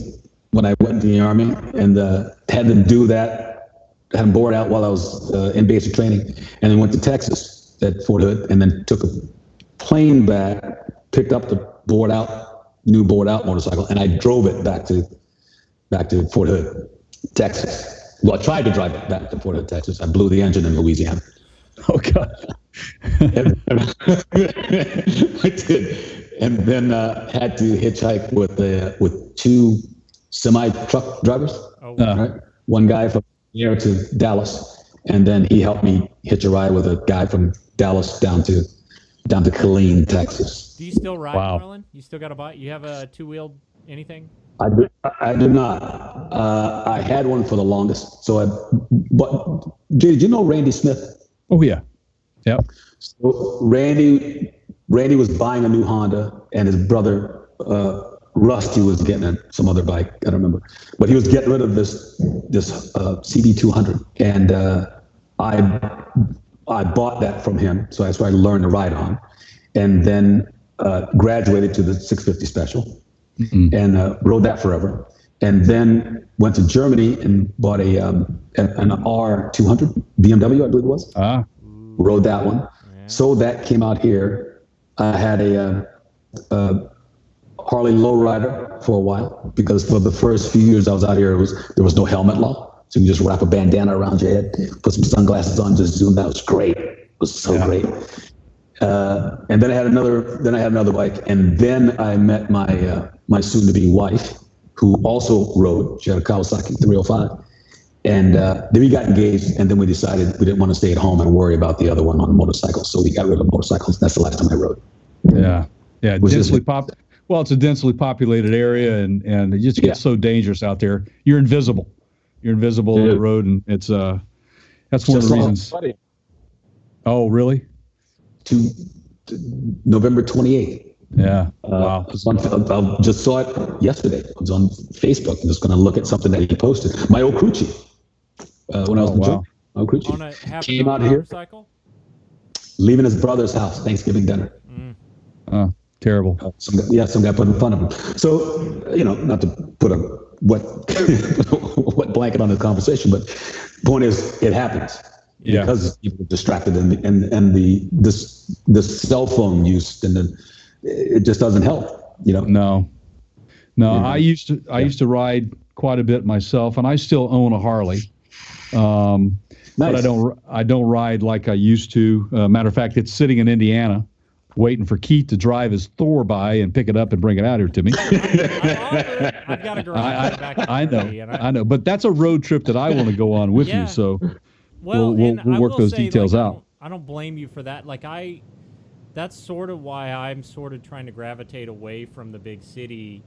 when I went to the Army, and uh, had them do that, had them bored out while I was uh, in basic training, and then went to Texas at Fort Hood, and then took a plane back, picked up the bored out, new bored out motorcycle, and I drove it back to back to Fort Hood, Texas. Well, I tried to drive back to Fort Hood, Texas. I blew the engine in Louisiana. Oh, God. I did. And then uh, had to hitchhike with uh, with two semi-truck drivers. Oh, wow. Right? One guy from here to Dallas, and then he helped me hitch a ride with a guy from Dallas down to down to Killeen, Texas. Do you still ride, wow. Marlon? You still got a bike? You have a two-wheeled anything? I do, I do not. Uh, I had one for the longest. So I. But did you know Randy Smith? Oh yeah, yeah. So Randy. Randy was buying a new Honda, and his brother, uh, Rusty, was getting a, some other bike. I don't remember. But he was getting rid of this this uh, C B two hundred, and uh, I I bought that from him, so that's what I learned to ride on, and then uh, graduated to the six fifty Special, mm-hmm. and uh, rode that forever, and then went to Germany and bought a um, an R two hundred, B M W, I believe it was. Ah. Rode that one. Yeah. So that came out here. I had a, a, a Harley lowrider for a while because for the first few years I was out here, it was there was no helmet law, so you just wrap a bandana around your head, put some sunglasses on, just zoom. That was great. It was so yeah. great. Uh, and then I had another. Then I had another bike, and then I met my uh, my soon-to-be wife, who also rode. She had a Kawasaki three oh five, and uh, then we got engaged. And then we decided we didn't want to stay at home and worry about the other one on motorcycles, so we got rid of motorcycles. That's the last time I rode. Yeah, yeah, Which densely pop. Well, it's a densely populated area, and, and it just gets yeah. so dangerous out there. You're invisible. You're invisible Dude. on the road, and it's uh, that's one just of the reasons. Funny. Oh, really? To, to November twenty-eighth. Yeah. Uh, wow. I just saw it yesterday. I was on Facebook. I'm just going to look at something that he posted. My old crew chief. Uh, when I was oh, in wow. oh, on a half came out here, cycle? Leaving his brother's house Thanksgiving dinner. Mm. Oh, terrible! Uh, some guy, yeah, some guy put in front of him. So you know, not to put a wet wet blanket on the conversation, but the point is, it happens yeah. because people are distracted, and the, and and the this this cell phone use, and the, it just doesn't help. You know, no, no. You know? I used to I yeah. used to ride quite a bit myself, and I still own a Harley. Um, nice. But I don't, I don't ride like I used to. Uh, matter of fact, it's sitting in Indiana waiting for Keith to drive his Thor by and pick it up and bring it out here to me. I, I I've got a garage I, back I, I know, I, I know, but that's a road trip that I want to go on with yeah. you. So well, we'll, we'll, we'll work will those say, details like, out. I don't, I don't blame you for that. Like I, that's sort of why I'm sort of trying to gravitate away from the big city.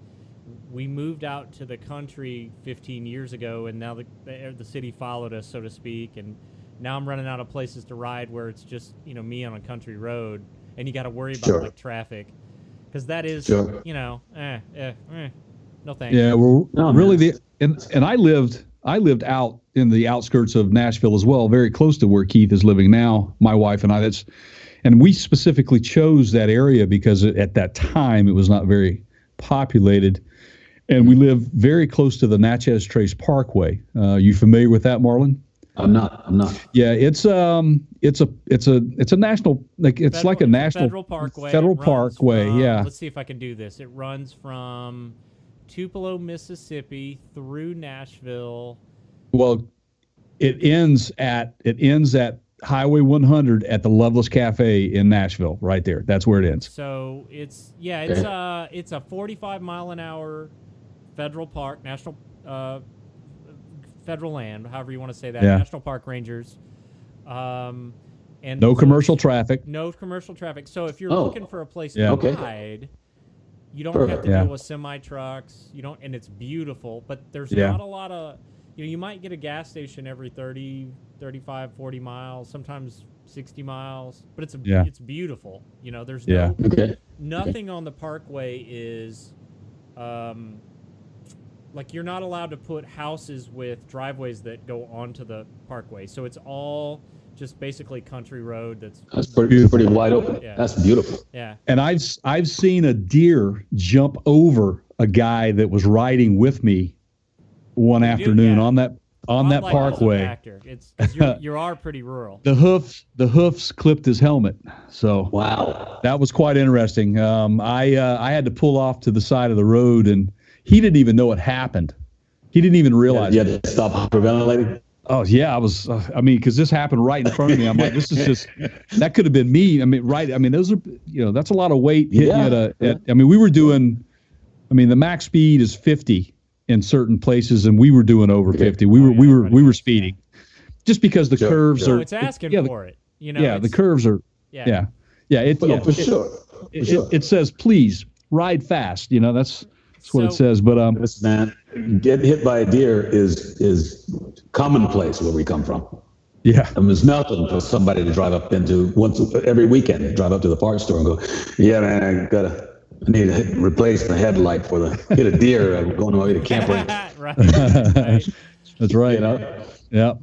We moved out to the country fifteen years ago, and now the, the the city followed us, so to speak. And now I'm running out of places to ride where it's just, you know, me on a country road, and you got to worry about sure. like traffic, because that is, sure. you know, eh, eh, eh, no thanks. Yeah, well, no, really, the and and I lived I lived out in the outskirts of Nashville as well, very close to where Keith is living now. My wife and I. That's and we specifically chose that area because at that time it was not very populated. And we live very close to the Natchez Trace Parkway. Uh, you familiar with that, Marlon? I'm not. I'm not. Yeah, it's um, it's a, it's a, it's a national, like it's federal, like a national federal parkway. Federal parkway. From, yeah. Let's see if I can do this. It runs from Tupelo, Mississippi, through Nashville. Well, it ends at it ends at Highway one hundred at the Loveless Cafe in Nashville. Right there. That's where it ends. So it's yeah, it's uh, it's a forty-five mile an hour. Federal Park, National, uh, Federal Land, however you want to say that, yeah. National Park Rangers. Um, and no commercial traffic. No commercial traffic. So if you're oh. looking for a place yeah. to okay. ride, you don't Perfect. have to yeah. deal with semi trucks. You don't, and it's beautiful. But there's yeah. not a lot of, you know, you might get a gas station every thirty, thirty-five, forty miles, sometimes sixty miles. But it's a, yeah. it's beautiful. You know, there's yeah. no okay. nothing okay. on the parkway is. Um, Like, you're not allowed to put houses with driveways that go onto the parkway. So it's all just basically country road that's... That's pretty, pretty wide open. Yeah. That's beautiful. Yeah. And I've I've seen a deer jump over a guy that was riding with me one you afternoon do, yeah. on that on that like parkway. It's, you're, you are pretty rural. The hoofs, the hoofs clipped his helmet. So... Wow. That was quite interesting. Um, I uh, I had to pull off to the side of the road and... He didn't even know it happened. He didn't even realize. Yeah, you had to stop hyperventilating. Oh, yeah, I was, uh, I mean, because this happened right in front of me. I'm like, this is just, that could have been me. I mean, right, I mean, those are, you know, that's a lot of weight hitting yeah. at a, at, I mean, we were doing, I mean, the max speed is fifty in certain places, and we were doing over fifty. We were, we were, we were speeding just because the sure, curves sure. are. So it's asking yeah, the, for it, you know. Yeah, the curves are, yeah. Yeah, yeah, it, yeah, for sure. It, for sure. It, it says, please, ride fast, you know, that's. That's what so, it says, but um, this man get hit by a deer is is commonplace where we come from. Yeah, I mean, it's nothing for somebody to drive up into once every weekend, drive up to the parts store and go, "Yeah, man, I gotta I need to replace the headlight for the hit a deer. I'm going on my way to camp." Right. Right. That's right. You know? Yeah.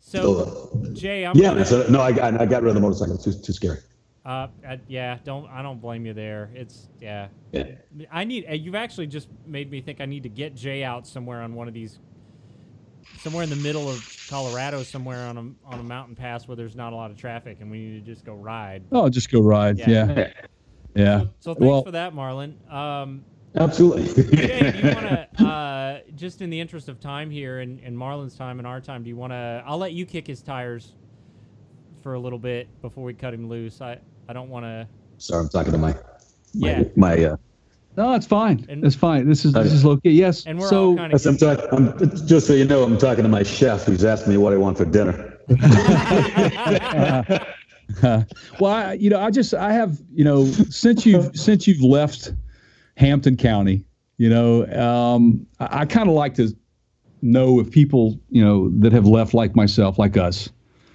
So, so uh, Jay, I'm yeah. Gonna... So, no, I, I I got rid of the motorcycle. It's too too scary. Uh, I, yeah, don't, I don't blame you there. It's, yeah. yeah. I need, you've actually just made me think I need to get Jay out somewhere on one of these, somewhere in the middle of Colorado, somewhere on a, on a mountain pass where there's not a lot of traffic and we need to just go ride. Oh, just go ride. Yeah. Yeah. yeah. So, so thanks well, for that, Marlon. Um, absolutely. Jay, do you want to, uh, just in the interest of time here and, and Marlon's time and our time, do you want to, I'll let you kick his tires for a little bit before we cut him loose. I, I don't want to. Sorry, I'm talking to my. my yeah. My. Uh, no, it's fine. And, it's fine. This is this is located. Yes. And we're so, all kind of. I'm talk, I'm, just so you know, I'm talking to my chef, who's asked me what I want for dinner. uh, uh, well, I, you know, I just I have you know since you've since you've left Hampton County, you know, um, I, I kind of like to know if people you know that have left like myself, like us.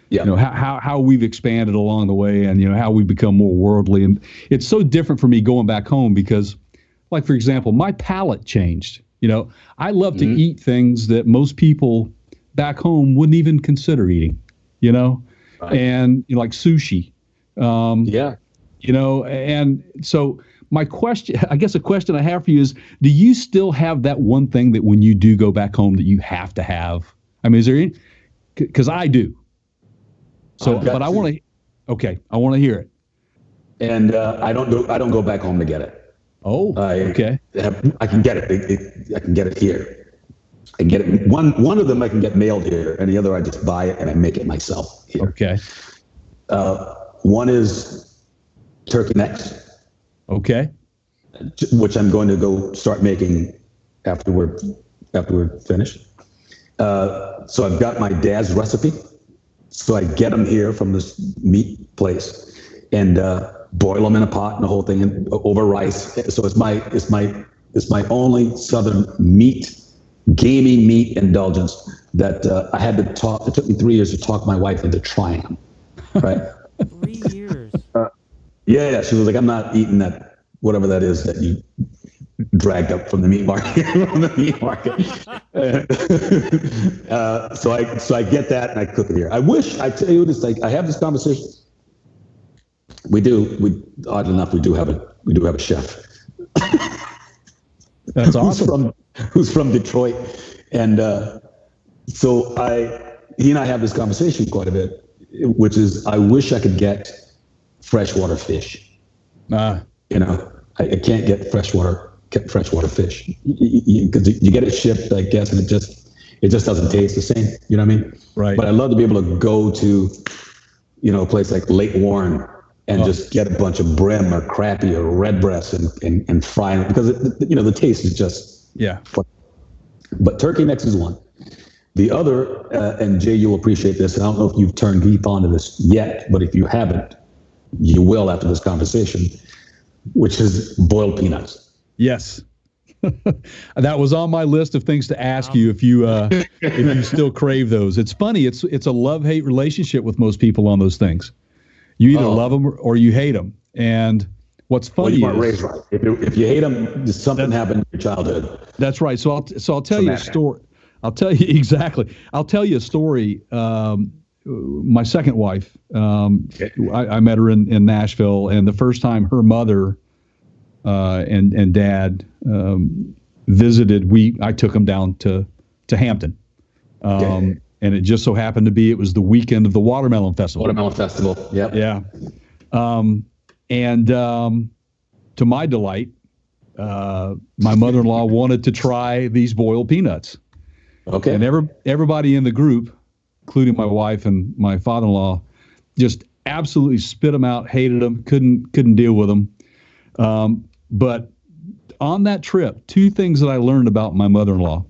Yeah. You know, how, how how we've expanded along the way and, you know, how we've become more worldly. And it's so different for me going back home because, like, for example, my palate changed. You know, I love mm-hmm. to eat things that most people back home wouldn't even consider eating, you know, right. and you know, like sushi. Um, yeah. You know, and so my question, I guess a question I have for you is, do you still have that one thing that when you do go back home that you have to have? I mean, is there any, because I do. So, but I want to, okay, I want to hear it. And uh, I don't do, I don't go back home to get it. Oh, I, okay. Have, I can get it. It, it. I can get it here. I can get it. One one of them I can get mailed here, and the other I just buy it and I make it myself here. Okay. Uh, one is turkey necks. Okay. Which I'm going to go start making after we're after we're finished. Uh, so I've got my dad's recipe. So I get them here from this meat place and uh, boil them in a pot and the whole thing and, uh, over rice. So it's my it's my it's my only Southern meat, gamey meat indulgence that uh, I had to talk. It took me three years to talk my wife into trying. Right. Three years. Uh, yeah, yeah. She was like, "I'm not eating that whatever that is that you dragged up from the meat market." From the meat market. uh, so I so I get that and I cook it here. I wish I tell you this. Like I have this conversation. We do. We oddly enough we do have a we do have a chef. That's awesome. Who's from, who's from Detroit, and uh, so I he and I have this conversation quite a bit, which is I wish I could get freshwater fish. Ah, you know I, I can't get freshwater. Get freshwater fish because you, you, you get it shipped, I guess, and it just it just doesn't taste the same. You know what I mean? Right. But I love to be able to go to, you know, a place like Lake Warren and oh. just get a bunch of brim or crappie or redbreast and and and fry them because it, you know the taste is just yeah. Fun. But turkey necks is one. The other, uh, and Jay, you'll appreciate this. And I don't know if you've turned deep onto this yet, but if you haven't, you will after this conversation, which is boiled peanuts. Yes. That was on my list of things to ask wow. you if you uh, if you still crave those. It's funny. It's it's a love-hate relationship with most people on those things. You either oh. love them or, or you hate them. And what's funny well, you is... Right. If, it, if you hate them, something happened in your childhood. That's right. So I'll, so I'll tell you a story. I'll tell you exactly. I'll tell you a story. Um, my second wife, um, okay. I, I met her in, in Nashville, and the first time her mother... Uh, and and Dad um, visited. We I took him down to to Hampton, um, yeah. and it just so happened to be it was the weekend of the Watermelon Festival. Watermelon Festival, yep. yeah, yeah. Um, and um, to my delight, uh, my mother-in-law wanted to try these boiled peanuts, Okay. And every, everybody in the group, including my wife and my father-in-law, just absolutely spit them out, hated them, couldn't couldn't deal with them. Um, but on that trip, two things that I learned about my mother-in-law.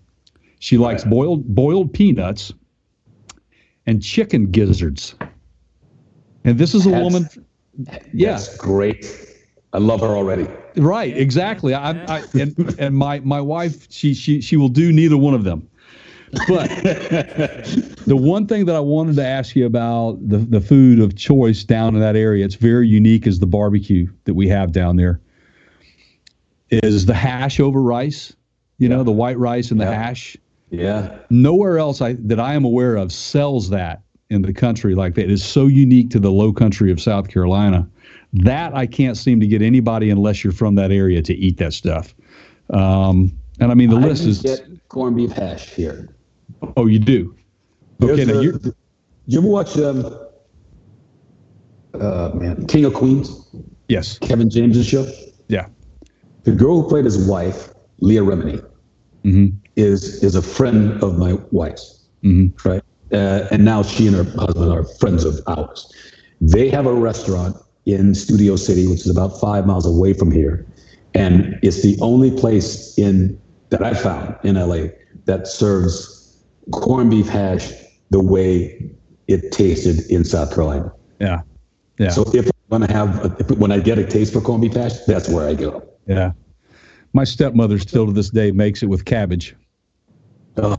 She likes boiled boiled peanuts and chicken gizzards. And this is a that's, woman. Yeah. That's great. I love her already. Right, exactly. I, I and and my my wife, she she she will do neither one of them. But the one thing that I wanted to ask you about the, the food of choice down in that area, it's very unique, is the barbecue that we have down there. Is the hash over rice, you yeah. know, the white rice and yeah. the hash. Yeah. Nowhere else I, that I am aware of sells that in the country like that. It is so unique to the low country of South Carolina. That I can't seem to get anybody, unless you're from that area, to eat that stuff. Um, and I mean, the I list is... get corned beef hash here. Oh, you do? Okay, a, now you're... Do you ever watch um, uh, man, King of Queens? Yes. Kevin James' show? Yeah. The girl who played his wife, Leah Remini, mm-hmm. is is a friend of my wife's, mm-hmm. right? Uh, and now she and her husband are friends of ours. They have a restaurant in Studio City, which is about five miles away from here. And it's the only place in that I found in L A that serves corned beef hash the way it tasted in South Carolina. Yeah. Yeah. So if I'm going to have, a, if, when I get a taste for corned beef hash, that's where I go. Yeah. My stepmother still to this day makes it with cabbage. Oh,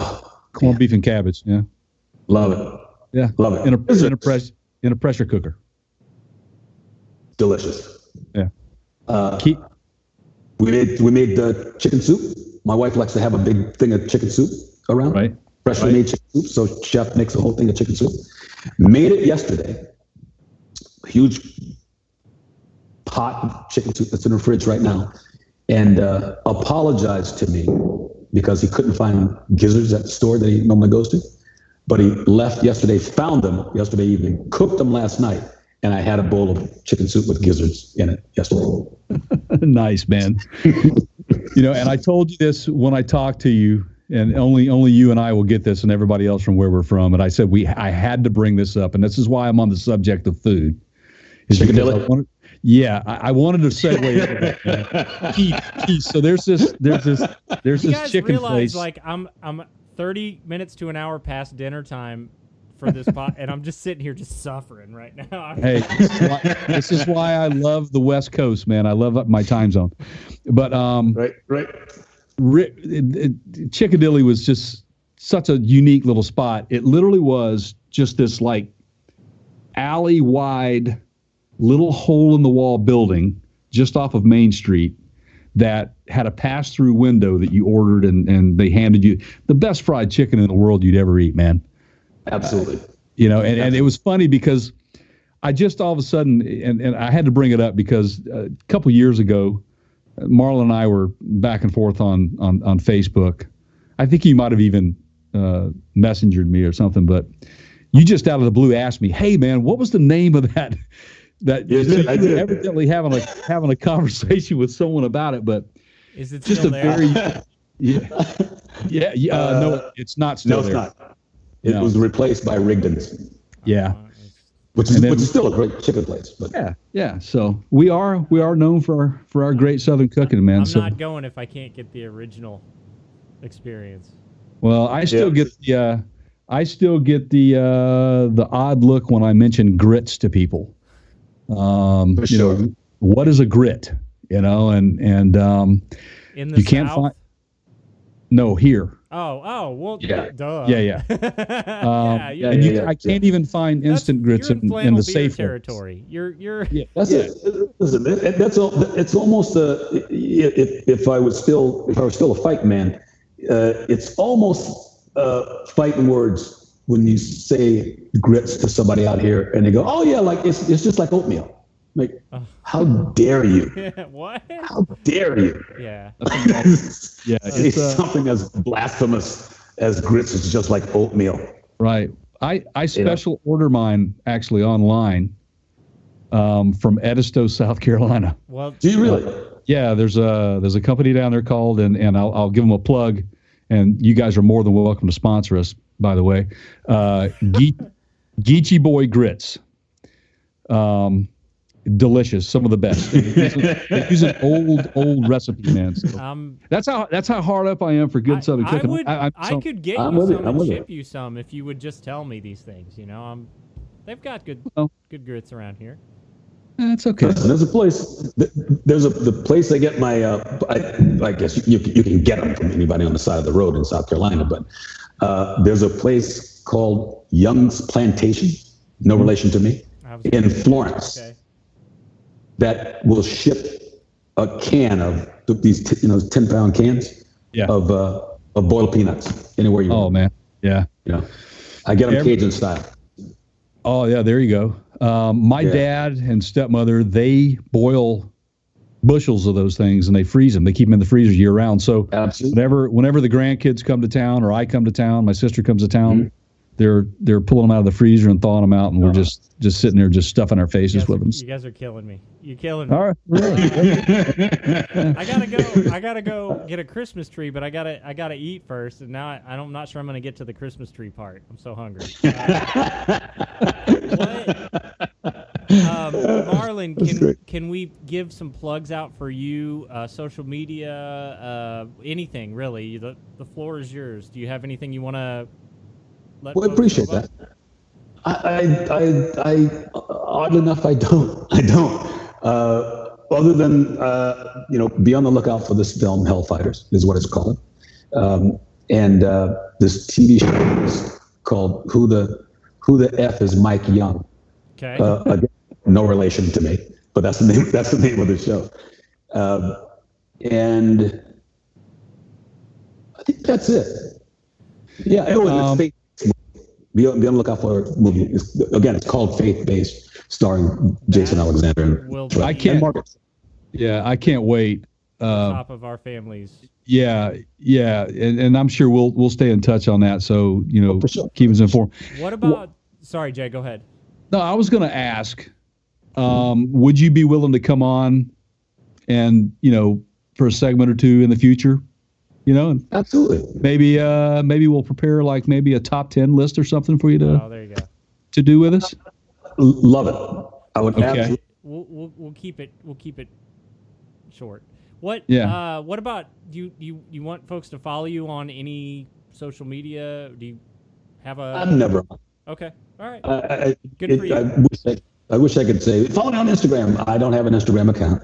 corned yeah. beef and cabbage. Yeah. Love it. Yeah. Love it. In a, in a, press, in a pressure cooker. Delicious. Yeah. Uh, Keith? We made we made the chicken soup. My wife likes to have a big thing of chicken soup around. Right. Freshly right. made chicken soup. So chef makes a whole thing of chicken soup. Made it yesterday. Huge pot of chicken soup that's in the fridge right now. And uh, apologized to me because he couldn't find gizzards at the store that he normally goes to. But he left yesterday, found them yesterday evening, cooked them last night. And I had a bowl of chicken soup with gizzards in it yesterday. Nice, man. You know, and I told you this when I talked to you, and only only you and I will get this, and everybody else from where we're from. And I said we I had to bring this up, and this is why I'm on the subject of food. Is because I wanted, yeah, I, I wanted to segue. That, Keith, Keith, so there's this, there's this, there's you this guys chicken realize, place. Like I'm, I'm thirty minutes to an hour past dinner time for this pot, and I'm just sitting here just suffering right now. Hey, this is, why, this is why I love the West Coast, man. I love my time zone. But um, right, right. Rick, it, it, Chickadilly was just such a unique little spot. It literally was just this like alley-wide little hole-in-the-wall building just off of Main Street that had a pass-through window that you ordered, and, and they handed you the best fried chicken in the world you'd ever eat, man. Absolutely. Uh, you know, and, Absolutely. and it was funny because I just all of a sudden, and, and I had to bring it up because a couple years ago, Marlon and I were back and forth on, on, on Facebook. I think you might have even uh, messengered me or something, but you just out of the blue asked me, "Hey, man, what was the name of that?" That yeah, you I did. Evidently having a having a conversation with someone about it, but is it just still a there? very yeah yeah yeah uh, uh, no, it's not still no, there. It's not. It no. was replaced by Rigdon's. Yeah, which is then, which is still a great chicken place. But yeah, yeah. So we are we are known for our, for our great Southern cooking, man. I'm so, not going if I can't get the original experience. Well, I still yeah. get the uh, I still get the uh, the odd look when I mention grits to people. Um, for sure. You know, what is a grit? You know, and and um, in the you South? Can't find. No, here. Oh, oh, well, yeah, duh. Yeah, yeah. Um, yeah, yeah, and you, yeah, yeah. I can't yeah. even find instant that's, grits in, in, in the safe territory. You're, you're. Yeah, that's yeah. it. Listen, it, it, that's all. It's almost a. If if I was still, if I was still a fight man, uh, it's almost uh, fighting words when you say grits to somebody out here, and they go, "Oh yeah, like it's it's just like oatmeal." Like, uh, how dare you? Yeah, what? How dare you? Yeah. yeah. It's uh, something as blasphemous as grits is just like oatmeal. Right. I, I special yeah. order mine actually online um, from Edisto, South Carolina. Well, do you really? Uh, yeah. There's a there's a company down there called, and and I'll I'll give them a plug. and you guys are more than welcome to sponsor us, by the way, uh, Geechee Geechee Boy Grits. Um, delicious, some of the best. They use an old, old recipe, man. So um, that's how that's how hard up I am for good I, Southern cooking. I, would, I, I so, could get I'm you some it, and ship it. you some if you would just tell me these things. You know, I'm, they've got good well, good grits around here. That's okay. There's a place. There's a the place I get my. Uh, I, I guess you you can get them from anybody on the side of the road in South Carolina, but uh, there's a place called Young's Plantation. No relation to me. In Florence, okay. That will ship a can of these, t- you know, ten-pound cans yeah. of uh, of boiled peanuts anywhere you. Oh want. man, yeah, you know, I get them Every- Cajun style. Oh yeah, there you go. Um, my yeah. dad and stepmother, they boil bushels of those things and they freeze them. They keep them in the freezer year round. So Absolutely. whenever whenever the grandkids come to town or I come to town, my sister comes to town, mm-hmm. they're they're pulling them out of the freezer and thawing them out, and oh. we're just, just sitting there just stuffing our faces are, with them. You guys are killing me. You're killing me. All right. I gotta go. I gotta go get a Christmas tree, but I gotta I gotta eat first, and now I, I'm not sure I'm gonna get to the Christmas tree part. I'm so hungry. Uh, what? Um, Marlon, can can we give some plugs out for you? Uh, social media, uh, anything really? The the floor is yours. Do you have anything you want to? Let well, I appreciate that. I, I, I, I, oddly enough, I don't. I don't. Uh, other than, uh, you know, be on the lookout for this film, Hellfighters, is what it's called, um, and uh, this T V show is called Who the Who the F is Mike Young. Okay. Uh, again, no relation to me, but that's the name. That's the name of the show, um, and I think that's it. Yeah. Oh, and um, it's Be on, be on the lookout for a movie. It's, again, it's called Faith Based, starring Jason Alexander and I can't. Yeah, I can't wait. Uh, top of our families. Yeah, yeah, and, and I'm sure we'll we'll stay in touch on that. So you know, oh, sure. keep us informed. What about? Well, sorry, Jay, go ahead. No, I was going to ask. Um, would you be willing to come on, and you know, for a segment or two in the future? You know, absolutely. Maybe, uh, maybe we'll prepare like maybe a top ten list or something for you to, oh, there you go. to do with us. Love it. I would. Okay. Absolutely. We'll, we'll we'll keep it. We'll keep it short. What? Yeah. Uh, what about do you, you? You want folks to follow you on any social media? Do you have a? I'm never. Okay. All right. Uh, I, Good it, for you. I wish I, I wish I could say follow me on Instagram. I don't have an Instagram account.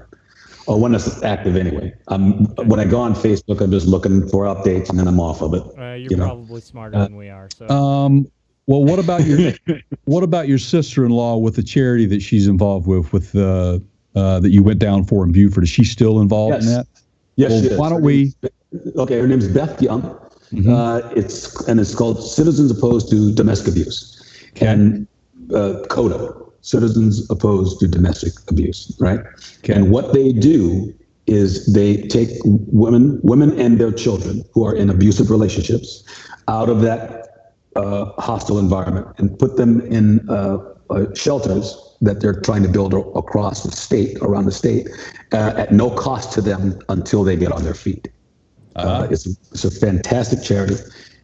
Or one that's active anyway. Um, okay. When I go on Facebook, I'm just looking for updates, and then I'm off of it. Uh, you're you know? probably smarter uh, than we are. So. Um, well, what about your what about your sister-in-law with the charity that she's involved with, with uh, uh, that you went down for in Buford? Is she still involved yes. in that? Yes, well, she is. Why don't we? Okay, her name's Beth Young. Mm-hmm. Uh, it's and it's called Citizens Opposed to Domestic Abuse, okay. and uh, CODA. Citizens Opposed to Domestic Abuse, right? Okay. And what they do is they take women, women and their children who are in abusive relationships out of that uh, hostile environment and put them in uh, uh, shelters that they're trying to build across the state, around the state, uh, at no cost to them until they get on their feet. Uh, it's, it's a fantastic charity.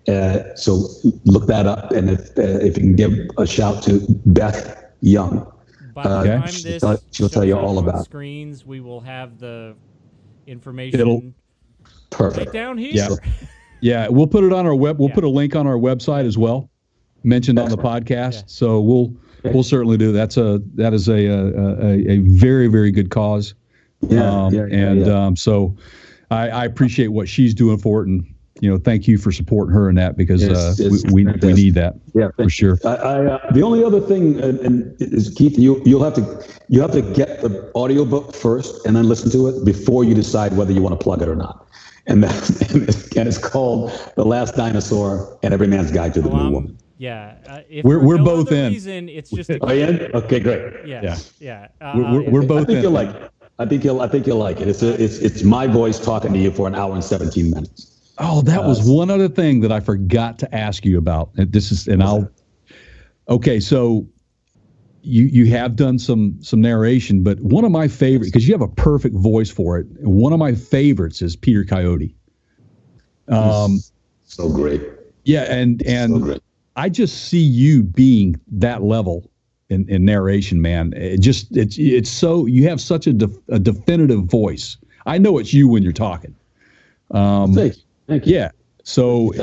Uh, so look that up, and if, uh, if you can give a shout to Beth Young. By the time uh, this she'll, she'll tell you all about screens. We will have the information. It'll perfect right down here. Yeah. yeah, we'll put it on our web. We'll yeah. put a link on our website as well, mentioned That's on the right. podcast. Yeah. So we'll okay. we'll certainly do. That's a that is a a, a, a very very good cause. Yeah, um, yeah, yeah and yeah. Um, so I, I appreciate what she's doing for it, and you know, thank you for supporting her in that because yes, uh, we we, we need that yeah, for sure. I, I, uh, the only other thing, and, and is Keith, you you'll have to you have to get the audiobook first and then listen to it before you decide whether you want to plug it or not. And that's and it's, and it's called The Last Dinosaur and Every Man's Guide to the well, New um, Woman. Yeah, uh, if we're we're no both in. Reason, it's just a- Are you in? Okay, great. Yeah, yeah. yeah. Uh, we're we're, we're both I think in. You'll like it. I think you'll I think you'll like it. It's a, it's it's my voice talking to you for an hour and seventeen minutes. Oh, that was one other thing that I forgot to ask you about. And this is, and I'll, okay. So you, you have done some, some narration, but one of my favorites, cause you have a perfect voice for it. One of my favorites is Peter Coyote. Um, So great. Yeah, and and so I just see you being that level in, in narration, man. It just it's it's so you have such a, def, a definitive voice. I know it's you when you're talking. Um, Thank you. Thank you. Yeah. So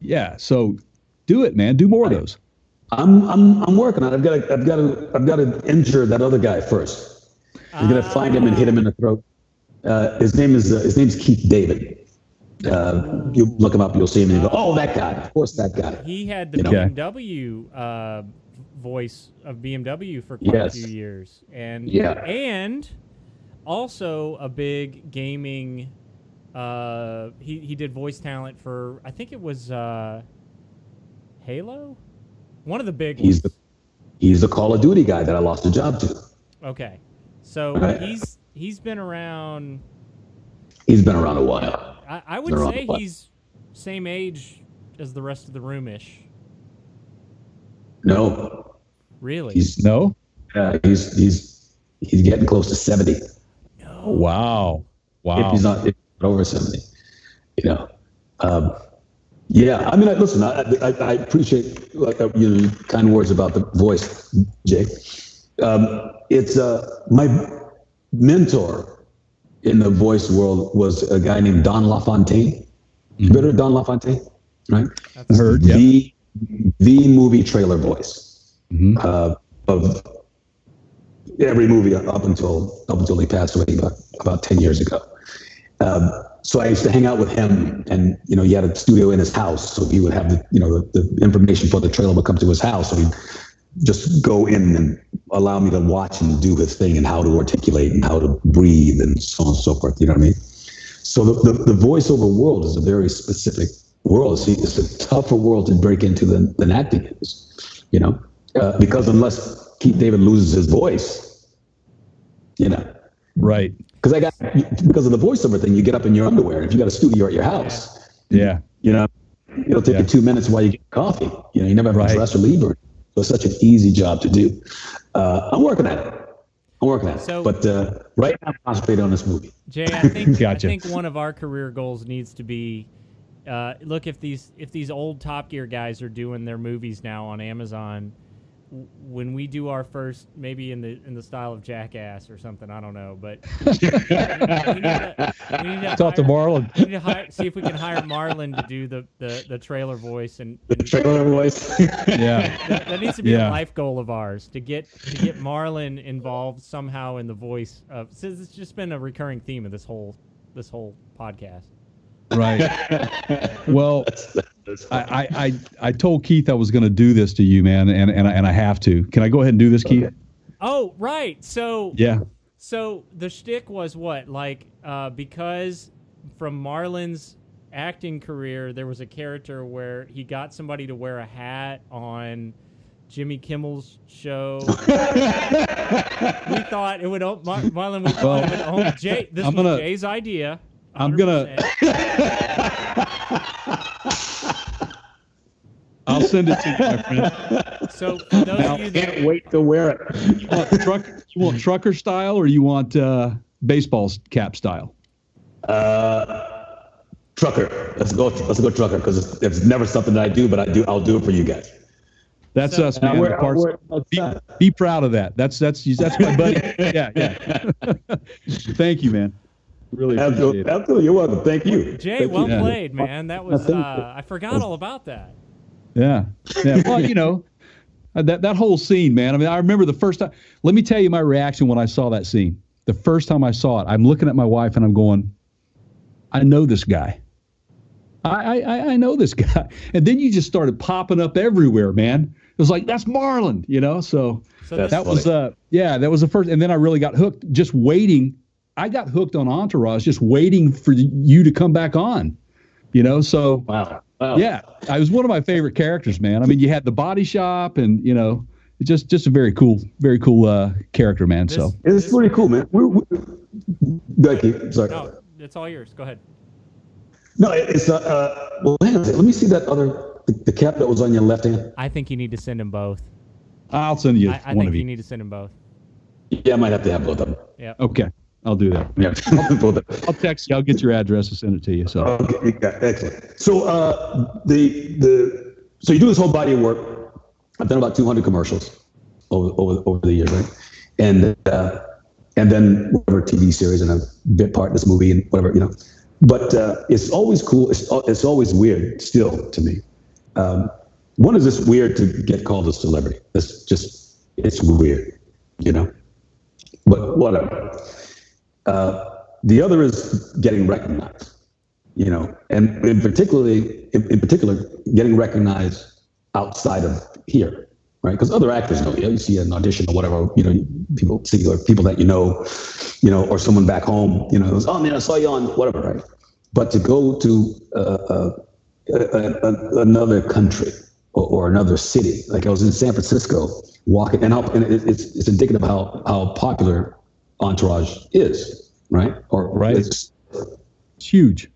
yeah. So do it, man. Do more of those. I'm I'm I'm working on it. I've got to, I've got to I've got to injure that other guy first. I'm gonna find him and hit him in the throat. Uh, his name is uh, his name's Keith David. Uh, you look him up, you'll see him, and you go, "Oh, that guy! Of course, that guy." He had the you B M W uh, voice of B M W for quite yes. a few years, and yeah. and also a big gaming. Uh, he he did voice talent for I think it was uh, Halo, one of the big. He's the he's the Call of Duty guy that I lost a job to. Okay, so right. he's he's been around. He's been around a while. I, I would say he's same age as the rest of the room-ish. No. Really? He's, no? Yeah, he's he's he's getting close to seventy. No. Wow. Wow. If he's not, if he's not over seventy, you know. Um, yeah, I mean, I, listen, I, I, I appreciate like uh, you know, kind words about the voice, Jake. Um, it's uh, my mentor. In the voice world was a guy named Don LaFontaine. You better Don LaFontaine, right? I've heard the yep. the movie trailer voice mm-hmm. uh, of every movie up until up until he passed away about, about ten years ago. Um, so I used to hang out with him, and you know he had a studio in his house, so he would have the you know the, the information for the trailer would come to his house, so he'd just go in and allow me to watch and do his thing and how to articulate and how to breathe and so on and so forth. You know what I mean? So the, the, the voiceover world is a very specific world. See, it's a tougher world to break into than, than acting is, you know, uh, because unless Keith David loses his voice, you know, right. Cause I got, because of the voiceover thing, you get up in your underwear. If you got a studio at your house, yeah, you know, it'll take yeah. you two minutes while you get coffee. You know, you never have right. a dress or leave or it was such an easy job to do. Uh, I'm working at it. I'm working at it. So, but uh, right now, I'm concentrating on this movie. Jay, I think gotcha. I think one of our career goals needs to be, uh, look, if these if these old Top Gear guys are doing their movies now on Amazon, when we do our first, maybe in the in the style of Jackass or something, I don't know, but we need to, we need to talk hire, to Marlon. We need to hire, see if we can hire Marlon to do the, the, the trailer voice and, and the trailer voice. Yeah, that, that needs to be yeah. a life goal of ours to get to get Marlon involved somehow in the voice of. Since it's just been a recurring theme of this whole this whole podcast. Right. Well. I, I, I told Keith I was going to do this to you, man, and, and, I, and I have to. Can I go ahead and do this, Keith? Oh, right. So yeah. So the shtick was what? Like, uh, because from Marlon's acting career, there was a character where he got somebody to wear a hat on Jimmy Kimmel's show. We thought it would own, Mar- Marlon would, well, it would own Jay. This I'm was gonna, Jay's idea. one hundred percent. I'm going to... I'll send it to you, my friend. So for those now, of you that, can't wait to wear it. You want, truck, you want trucker style or you want uh, baseball cap style? Uh, trucker. Let's go. Let's go trucker because it's, it's never something that I do, but I do. I'll do it for you guys. That's so, us, man. Wear, parts, be, be proud of that. That's that's that's my buddy. Yeah, yeah. Thank you, man. Really, absolutely. Absolutely. You're welcome. Thank you, Jay. Thank well you. played, man. That was. Uh, I forgot all about that. Yeah. yeah. Well, you know, that, that whole scene, man. I mean, I remember the first time. Let me tell you my reaction when I saw that scene. The first time I saw it, I'm looking at my wife and I'm going, I know this guy. I I, I know this guy. And then you just started popping up everywhere, man. It was like, that's Marlon, you know? So, so that funny. was, uh, yeah, that was the first. And then I really got hooked just waiting. I got hooked on Entourage just waiting for you to come back on, you know? So, wow. Wow. Yeah, I was one of my favorite characters, man. I mean, you had the body shop and, you know, just just a very cool, very cool uh, character, man. This, so It's pretty cool, man. We're, we're, Becky, sorry. No, it's all yours. Go ahead. No, it's not. Uh, well, hang on. Let me see that other, the, the cap that was on your left hand. I think you need to send them both. I'll send you I, I one of you. I think you need to send them both. Yeah, I might have to have both of them. Yeah. Okay. I'll do that. Yeah. I'll, I'll text you. I'll get your address and send it to you. So okay, yeah, excellent. So uh, the the so you do this whole body of work. I've done about two hundred commercials over over, over the years, right? And uh, and then whatever T V series and a bit part in this movie and whatever, you know. But uh, it's always cool. It's it's always weird still to me. Um, one is it's weird to get called a celebrity. It's just it's weird, you know. But whatever. Uh, the other is getting recognized, you know, and in particularly, in, in particular, getting recognized outside of here, right? Because other actors know you. You see an audition or whatever, you know, people, singular people that you know, you know, or someone back home, you know, goes, oh man, I saw you on whatever, right? But to go to uh, uh, a, a, another country or, or another city, like I was in San Francisco, walking, and, how, and it, it's it's indicative of how how popular Entourage is, right? Or right, it's, it's huge.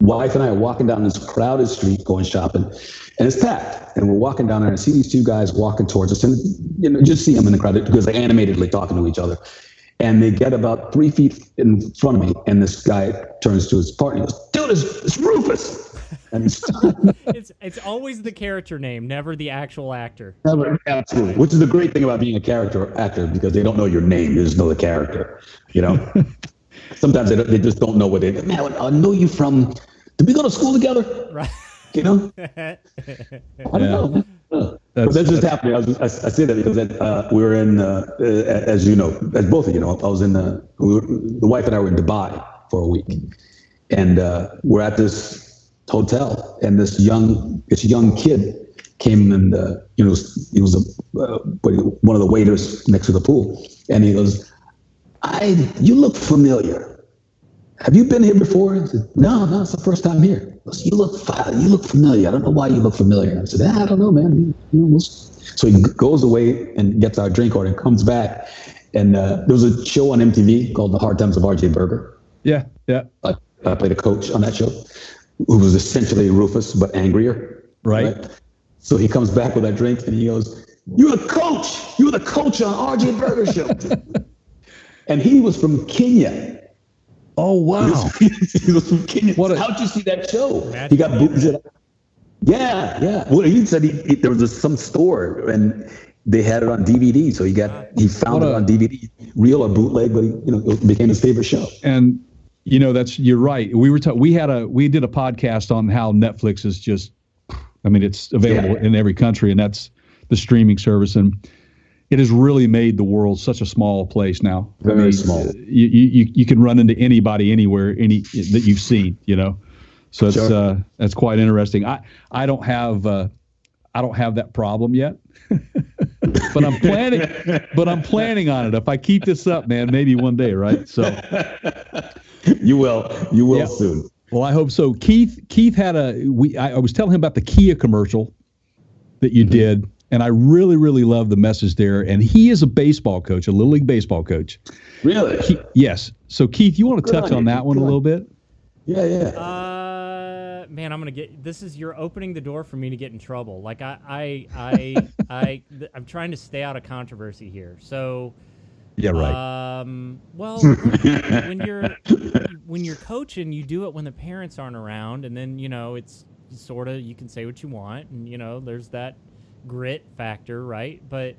Wife and I are walking down this crowded street going shopping, and it's packed. And we're walking down there, and I see these two guys walking towards us, and you know, just see them in the crowd because they're animatedly talking to each other. And they get about three feet in front of me, and this guy turns to his partner and goes, "Dude, it's, it's Rufus." And it's, it's it's always the character name, never the actual actor. Never, absolutely. Which is the great thing about being a character actor, because they don't know your name; they just know the character. You know, sometimes they, they just don't know what they. Man, I know you from. Did we go to school together? Right. You know. I don't yeah. know. That's, but that just happened. I, was, I, I say that because that, uh, we were in, uh, as you know, as both of you know, I was in, uh, we were, the wife and I were in Dubai for a week, and uh, we're at this hotel, and this young, this young kid came and, uh, you know, he was a, uh, one of the waiters next to the pool, and he goes, "I, you look familiar. Have you been here before?" I said, "No, no, it's the first time here." Goes, "You look you look familiar. I don't know why you look familiar." I said, ah, "I don't know, man." You know, we'll... So he goes away and gets our drink order and comes back. And uh, there was a show on M T V called The Hard Times of R J Berger. Yeah, yeah. I, I played a coach on that show who was essentially Rufus but angrier. Right. right. So he comes back with that drink and he goes, "You're the coach. You're the coach on R J Berger's show." And he was from Kenya. Oh, wow. He was, he was from Kenya. What a, How'd you see that show? That he got booted. Yeah, yeah. Well, he said he, he, there was a, some store, and they had it on D V D. So he got he found a, it on D V D, real or bootleg, but he, you know, it became his favorite show. And, you know, that's you're right. We were ta- we had a we did a podcast on how Netflix is just, I mean, it's available yeah. in every country, and that's the streaming service. And it has really made the world such a small place now. Very I mean, small. You, you you can run into anybody anywhere any that you've seen, you know. So it's sure. uh, that's quite interesting. I I don't have uh, I don't have that problem yet, but I'm planning. but I'm planning on it. If I keep this up, man, maybe one day, right? So you will. You will yeah. soon. Well, I hope so. Keith Keith had a we. I, I was telling him about the Kia commercial that you mm-hmm. did. And I really, really love the message there. And he is a baseball coach, a Little League baseball coach. Really? He, yes. So, Keith, you want to Good touch on, on that Good one on. a little bit? Yeah, yeah. Uh, man, I'm going to get – this is – you're opening the door for me to get in trouble. Like, I, I, I, I, I, I'm trying to stay out of controversy here. So – Yeah, right. Um, well, when you're when you're coaching, you do it when the parents aren't around. And then, you know, it's sort of – you can say what you want. And, you know, there's that – grit factor, right? But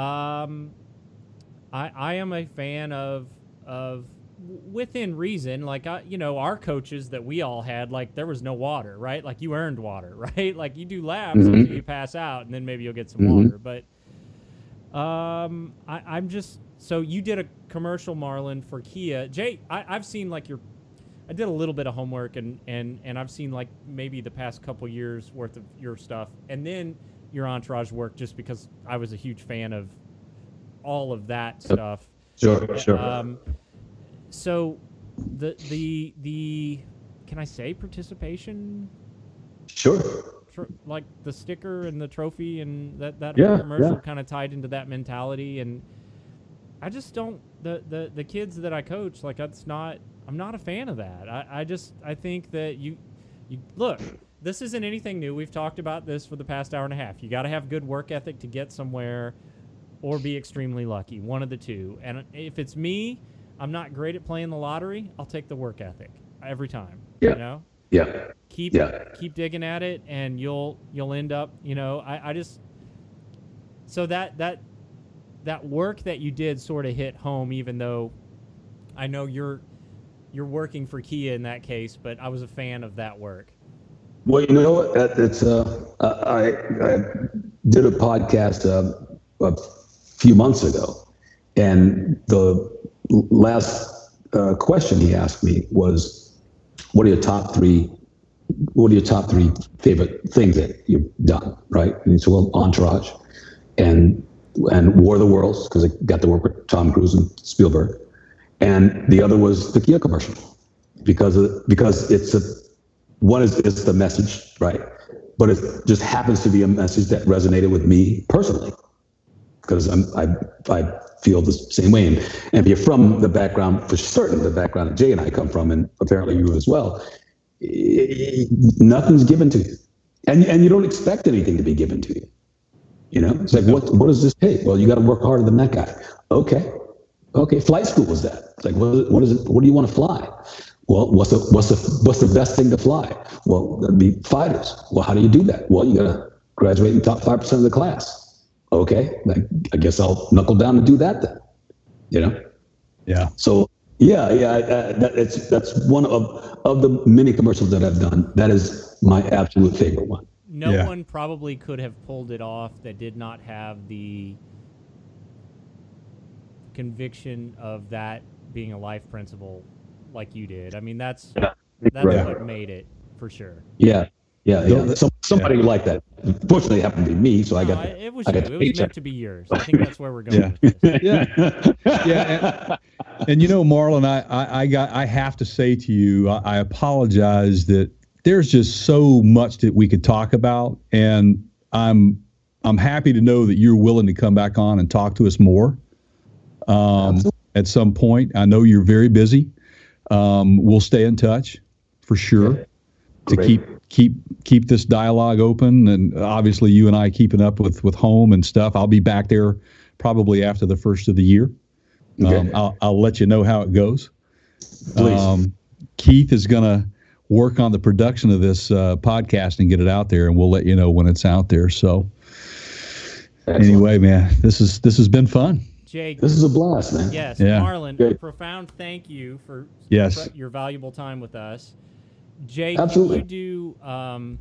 um I I am a fan of of within reason, like I you know, our coaches that we all had, like there was no water, right? Like you earned water, right? Like you do laps mm-hmm. until you pass out and then maybe you'll get some mm-hmm. water. But um I, I'm just so you did a commercial, Marlon, for Kia. Jay, I, I've seen like your I did a little bit of homework and, and, and I've seen like maybe the past couple years worth of your stuff and then your Entourage work, just because I was a huge fan of all of that stuff. Sure, sure. Um, so the the the can I say participation? Sure. Tr- like the sticker and the trophy and that that yeah, commercial yeah. kind of tied into that mentality, and I just don't the, the the kids that I coach, like that's not I'm not a fan of that. I I just I think that you you look. This isn't anything new. We've talked about this for the past hour and a half. You got to have good work ethic to get somewhere or be extremely lucky, one of the two. And if it's me, I'm not great at playing the lottery. I'll take the work ethic every time. Yeah. You know? Yeah. Keep yeah. keep digging at it, and you'll you'll end up, you know, I, I just so that that that work that you did sort of hit home, even though I know you're you're working for Kia in that case, but I was a fan of that work. Well, you know what? It's uh, I I did a podcast uh, a few months ago, and the last uh, question he asked me was, "What are your top three? What are your top three favorite things that you've done?" Right? And he said, "Well, Entourage, and and War of the Worlds, because I got to work with Tom Cruise and Spielberg, and the other was the Kia commercial, because of, because it's a One is it's the message, right? But it just happens to be a message that resonated with me personally, because I'm, I I feel the same way. And, and if you're from the background, for certain, the background that Jay and I come from, and apparently you as well, it, nothing's given to you, and and you don't expect anything to be given to you. You know, it's like what what does this take? Well, you got to work harder than that guy. Okay, okay. Flight school was that. It's like what what is it? What do you want to fly? Well, what's the what's the what's the best thing to fly? Well, that'd be fighters. Well, how do you do that? Well, you gotta graduate in the top five percent of the class. Okay, like, I guess I'll knuckle down and do that then. You know? Yeah. So yeah, yeah. Uh, that, it's that's one of of the many commercials that I've done. That is my absolute favorite one. No yeah. one probably could have pulled it off that did not have the conviction of that being a life principle. Like you did. I mean, that's that's right. what made it for sure. Yeah, yeah, yeah. Some, somebody yeah. like that. Fortunately, it happened to be me, so no, I got. The, it was, I got the it was meant to be yours. I think that's where we're going. Yeah, with this. yeah, yeah. And, and you know, Marlon, I, I, I got. I have to say to you, I, I apologize that there's just so much that we could talk about, and I'm I'm happy to know that you're willing to come back on and talk to us more. Um, at some point, I know you're very busy. Um, we'll stay in touch for sure to Great. keep keep keep this dialogue open, and obviously you and I keeping up with, with home and stuff. I'll be back there probably after the first of the year. Okay. Um, I'll, I'll let you know how it goes. Please. Um, Keith is going to work on the production of this uh, podcast and get it out there, and we'll let you know when it's out there. So Excellent. Anyway, man, this is this has been fun. Jake, this is a blast, man. Yes, yeah. Marlon, Jake. A profound thank you for yes. your valuable time with us. Jake, Absolutely. Can you do, um,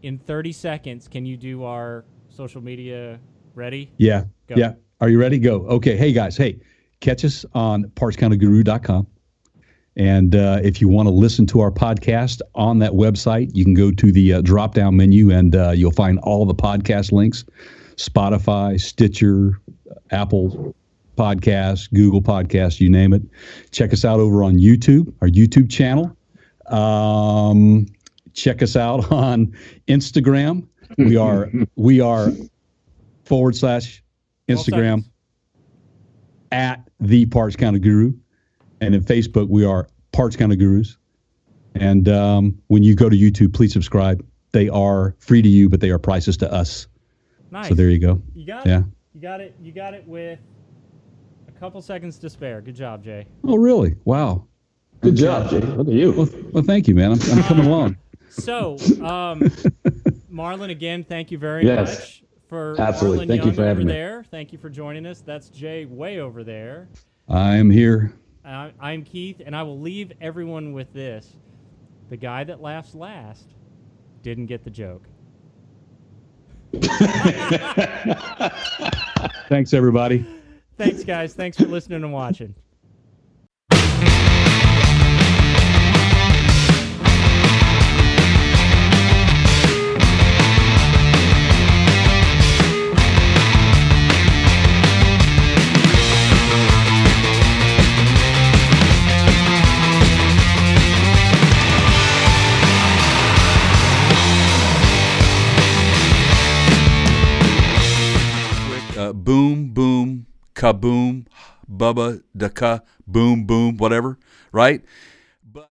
in thirty seconds, can you do our social media? Ready? Yeah. Go. Yeah. Are you ready? Go. Okay. Hey, guys. Hey, catch us on Parts Counter Guru dot com. And uh, if you want to listen to our podcast on that website, you can go to the uh, drop-down menu, and uh, you'll find all the podcast links. Spotify, Stitcher, Apple Podcasts, Google Podcasts, you name it. Check us out over on YouTube, our YouTube channel. Um, check us out on Instagram. We are we are forward slash Instagram at the Parts Counter Guru. And in Facebook, we are Parts Counter Gurus. And um, when you go to YouTube, please subscribe. They are free to you, but they are priceless to us. Nice. So there you go. You got yeah. it. You got it. You got it with a couple seconds to spare. Good job, Jay. Oh, really? Wow. Good job, Jay. Look at you. Well, well thank you, man. I'm, I'm coming along. So, um, Marlon, again, thank you very yes. much for Absolutely. Marlon thank Young you for having over me. There. Thank you for joining us. That's Jay way over there. I am here. Uh, I'm Keith, and I will leave everyone with this. The guy that laughs last didn't get the joke. Thanks, everybody. Thanks, guys. Thanks for listening and watching. Boom, boom, kaboom, bubba, da ka, boom, boom, whatever, right?